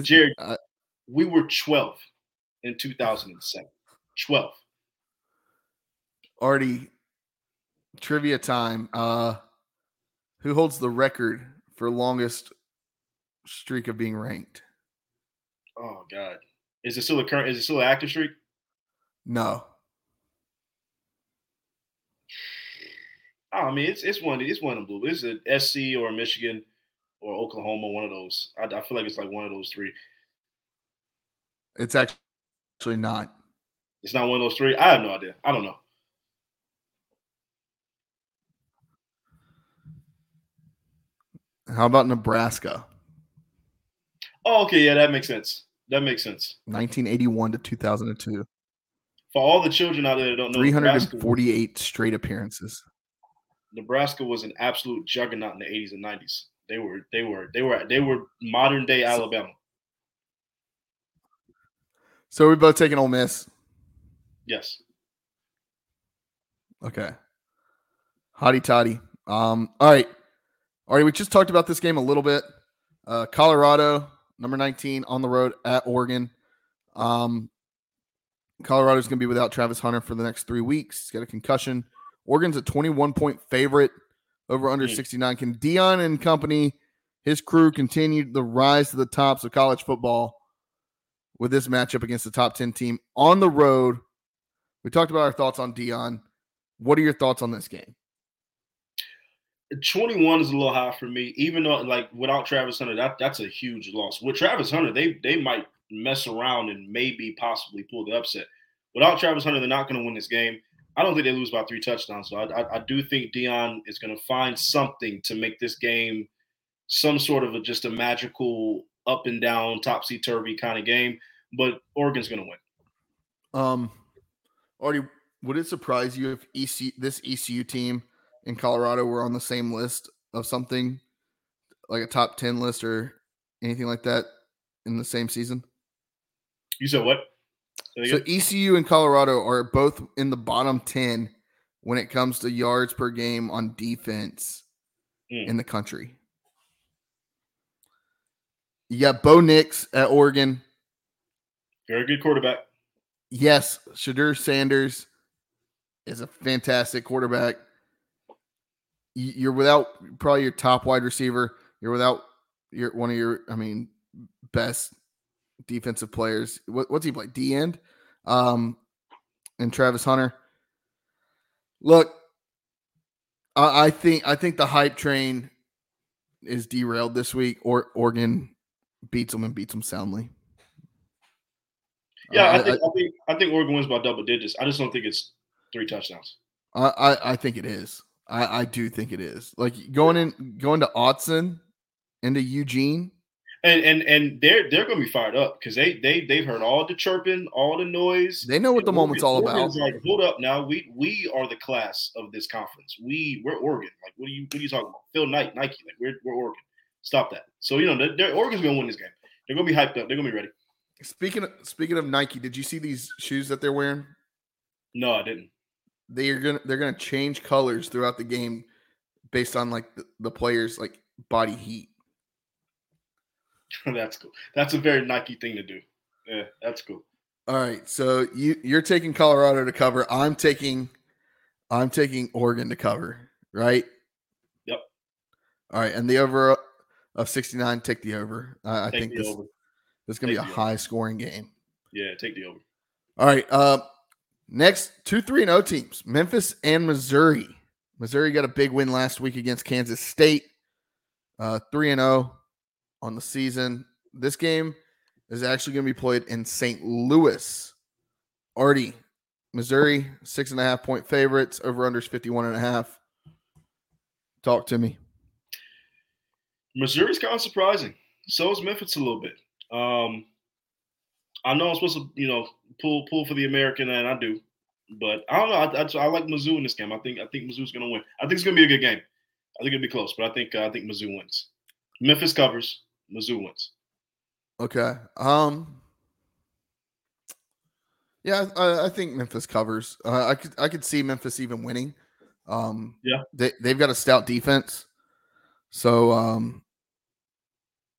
Jared, we were 12 in 2007. 12. Artie, trivia time. Who holds the record for longest streak of being ranked? Oh, God. Is it still an active streak? No. I mean, it's one of them. It's an SC or Michigan or Oklahoma, one of those. I feel like it's one of those three. It's actually not. It's not one of those three? I have no idea. I don't know. How about Nebraska? Oh, okay. Yeah, that makes sense. 1981 to 2002. For all the children out there that don't know, 348 straight appearances. Nebraska was an absolute juggernaut in the 80s and 90s. They were modern day Alabama. So we're both taking Ole Miss. Yes. Okay. Hotty toddy. All right. All right. We just talked about this game a little bit. Colorado, number 19, on the road at Oregon. Colorado's going to be without Travis Hunter for the next 3 weeks. He's got a concussion. Oregon's a 21-point favorite, over under 69. Can Deion and company, his crew, continue the rise to the tops of college football with this matchup against the top 10 team on the road? We talked about our thoughts on Deion. What are your thoughts on this game? 21 is a little high for me, even though, like, without Travis Hunter, that's a huge loss. With Travis Hunter, they might mess around and maybe possibly pull the upset. Without Travis Hunter, they're not going to win this game. I don't think they lose by 3 touchdowns. So I do think Deion is going to find something to make this game some sort of just a magical up and down, topsy-turvy kind of game. But Oregon's going to win. Artie, would it surprise you if this ECU team in Colorado were on the same list of something, like a top 10 list or anything like that in the same season? You said what? So ECU and Colorado are both in the bottom 10 when it comes to yards per game on defense in the country. You got Bo Nix at Oregon. Very good quarterback. Yes, Shadur Sanders is a fantastic quarterback. You're without probably your top wide receiver. You're without one of your best defensive players. What's he play? D end, and Travis Hunter. Look, I think the hype train is derailed this week. Or Oregon beats them and beats them soundly. Yeah, I think Oregon wins by double digits. I just don't think it's 3 touchdowns. I think it is. I do think it is. Like going to Autzen, into Eugene. And they're going to be fired up because they've heard all the chirping, all the noise. They know what the moment's all about. Oregon's like, hold up now, we are the class of this conference. We're Oregon. Like, what are you talking about? Phil Knight, Nike. Like, we're Oregon. Stop that. So Oregon's going to win this game. They're going to be hyped up. They're going to be ready. Speaking of Nike, did you see these shoes that they're wearing? No, I didn't. They're gonna change colors throughout the game based on like the players' like body heat. That's cool. That's a very Nike thing to do. Yeah, that's cool. All right, so you're taking Colorado to cover. I'm taking Oregon to cover, right? Yep. All right, and the over of 69. Take the over. I think this is gonna be a high scoring game. Yeah, take the over. All right. Next, 2 3-0 teams, Memphis and Missouri. Missouri got a big win last week against Kansas State, 3-0 on the season. This game is actually going to be played in St. Louis. Artie, Missouri, 6.5-point favorites, over-unders 51.5. Talk to me. Missouri's kind of surprising. So is Memphis a little bit. I know I'm supposed to, pull for the American, and I do, but I don't know. I like Mizzou in this game. I think Mizzou's going to win. I think it's going to be a good game. I think it'll be close, but I think Mizzou wins. Memphis covers. Mizzou wins. Okay. Yeah, I think Memphis covers. I could see Memphis even winning. Yeah. They've got a stout defense, so.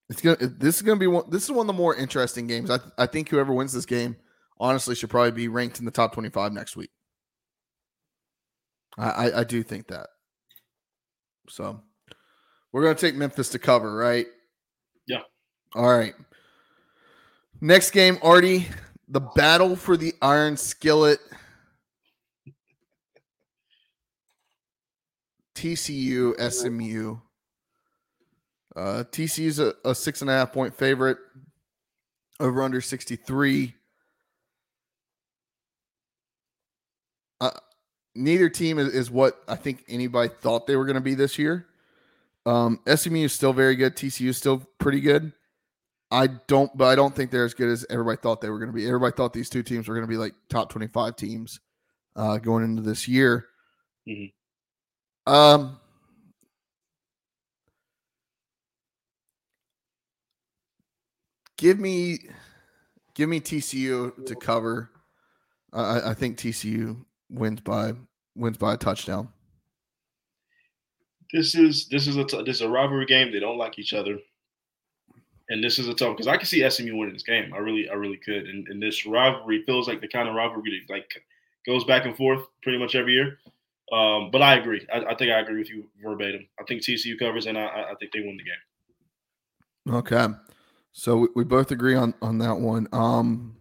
This is one of the more interesting games. I think whoever wins this game honestly should probably be ranked in the top 25 next week. I do think that. So we're going to take Memphis to cover, right? Yeah. All right. Next game, Artie, the battle for the Iron Skillet. TCU, SMU. TCU's a 6.5-point favorite, over under 63. Neither team is what I think anybody thought they were going to be this year. SMU is still very good. TCU is still pretty good. I don't think they're as good as everybody thought they were going to be. Everybody thought these two teams were going to be like top 25 teams going into this year. Mm-hmm. Give me TCU to cover. I think TCU wins by a touchdown. This is a rivalry game. They don't like each other, and this is a tough because I can see SMU winning this game. I really could. And this rivalry feels like the kind of rivalry that like goes back and forth pretty much every year. But I agree. I think I agree with you verbatim. I think TCU covers, and I think they win the game. Okay. So we both agree on that one.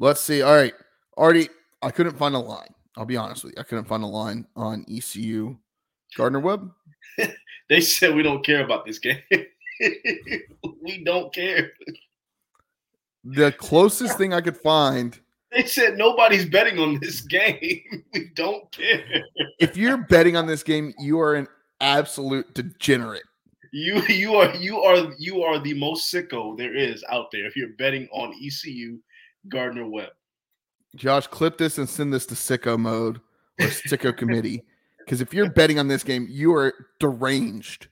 Let's see. All right. Artie, I couldn't find a line. I'll be honest with you. I couldn't find a line on ECU Gardner-Webb. They said we don't care about this game. We don't care. The closest thing I could find. They said nobody's betting on this game. We don't care. If you're betting on this game, you are an absolute degenerate. You are the most sicko there is out there if you're betting on ECU Gardner-Webb. Josh, clip this and send this to sicko mode or sicko committee. Because if you're betting on this game, you are deranged.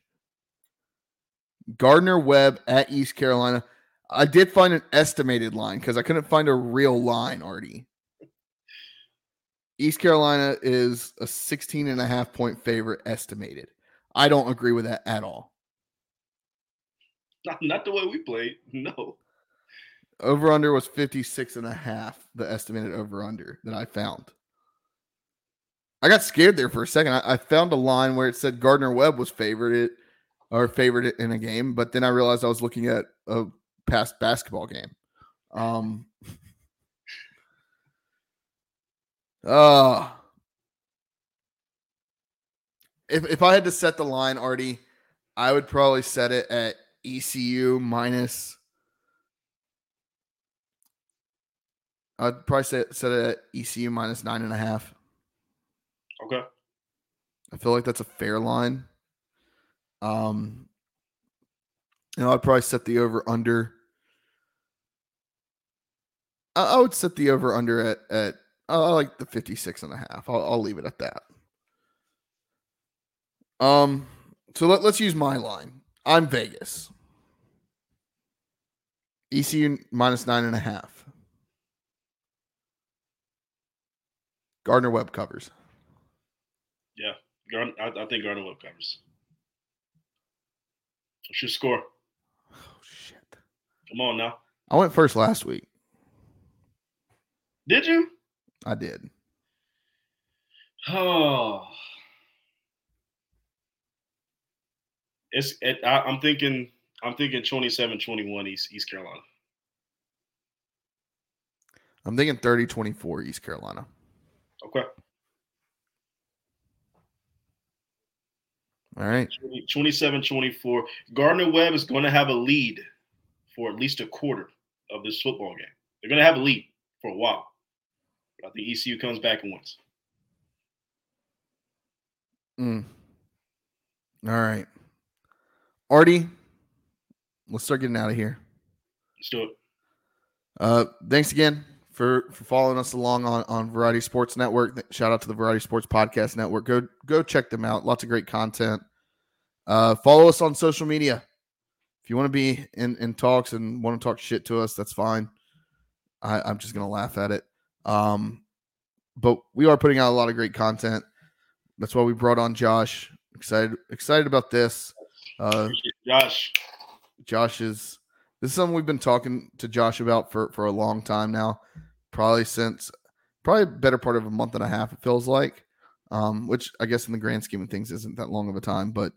Gardner-Webb at East Carolina. I did find an estimated line because I couldn't find a real line, Artie. East Carolina is a 16.5 point favorite estimated. I don't agree with that at all. Not the way we played. No. Over under was 56.5, the estimated over under that I found. I got scared there for a second. I found a line where it said Gardner-Webb was favored in a game, but then I realized I was looking at a past basketball game. If I had to set the line, Artie, I would probably set it at ECU minus. I'd probably set it at ECU minus 9.5. Okay. I feel like that's a fair line. And I'd probably set the over under. I would set the over under at I like the 56.5. I'll leave it at that. So let's use my line. I'm Vegas. ECU minus 9.5. Gardner-Webb covers. Yeah, I think Gardner-Webb covers. What's your score? Oh, shit. Come on now. I went first last week. Did you? I did. Oh. I'm thinking 27-21 East Carolina. I'm thinking 30-24 East Carolina. Okay. All right. 27-24. Gardner-Webb is going to have a lead for at least a quarter of this football game. They're going to have a lead for a while. But I think ECU comes back and wins. All right. Artie, let's start getting out of here. Let's do it. Thanks again for following us along on Variety Sports Network. Shout out to the Variety Sports Podcast Network. Go check them out. Lots of great content. Follow us on social media. If you want to be in talks and want to talk shit to us, that's fine. I'm just going to laugh at it. But we are putting out a lot of great content. That's why we brought on Josh. Excited about this. Josh is this is something we've been talking to Josh about for a long time now, probably a better part of a month and a half, it feels like, which I guess in the grand scheme of things isn't that long of a time, but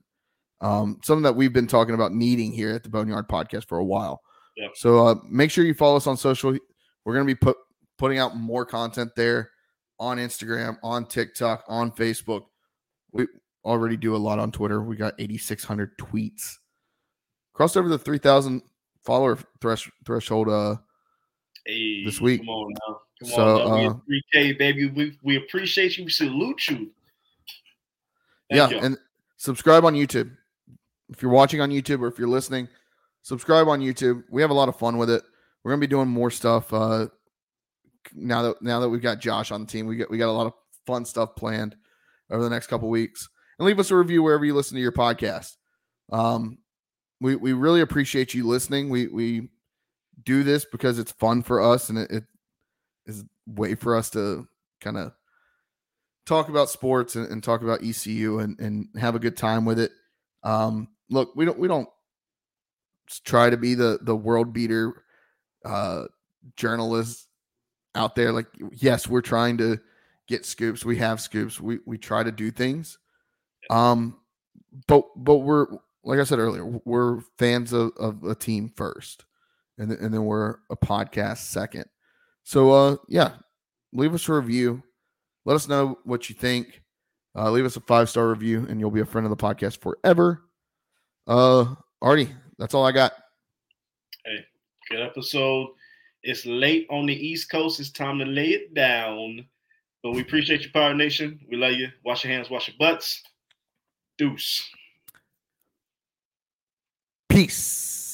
something that we've been talking about needing here at the Boneyard Podcast for a while. Yeah. So make sure you follow us on social. We're going to be putting out more content there on Instagram, on TikTok, on Facebook. We already do a lot on Twitter. We got 8,600 tweets. Crossed over the 3,000 follower threshold this week. Come on now. Come on now. We 3K, baby. We appreciate you. We salute you. Thank you. And Subscribe on YouTube. If you're watching on YouTube or if you're listening, subscribe on YouTube. We have a lot of fun with it. We're going to be doing more stuff now that we've got Josh on the team. We got a lot of fun stuff planned over the next couple of weeks. And leave us a review wherever you listen to your podcast. We really appreciate you listening. We do this because it's fun for us, and it is a way for us to kind of talk about sports and talk about ECU and have a good time with it. Look, we don't try to be the world beater journalists out there. Like, yes, we're trying to get scoops. We have scoops. We try to do things. But we're, like I said earlier, we're fans of a team first, and then we're a podcast second. So, yeah, leave us a review. Let us know what you think. Leave us a 5-star review, and you'll be a friend of the podcast forever. Artie, that's all I got. Hey, good episode. It's late on the East Coast. It's time to lay it down. But we appreciate you, Pirate Nation. We love you. Wash your hands, wash your butts. Deuce. Peace.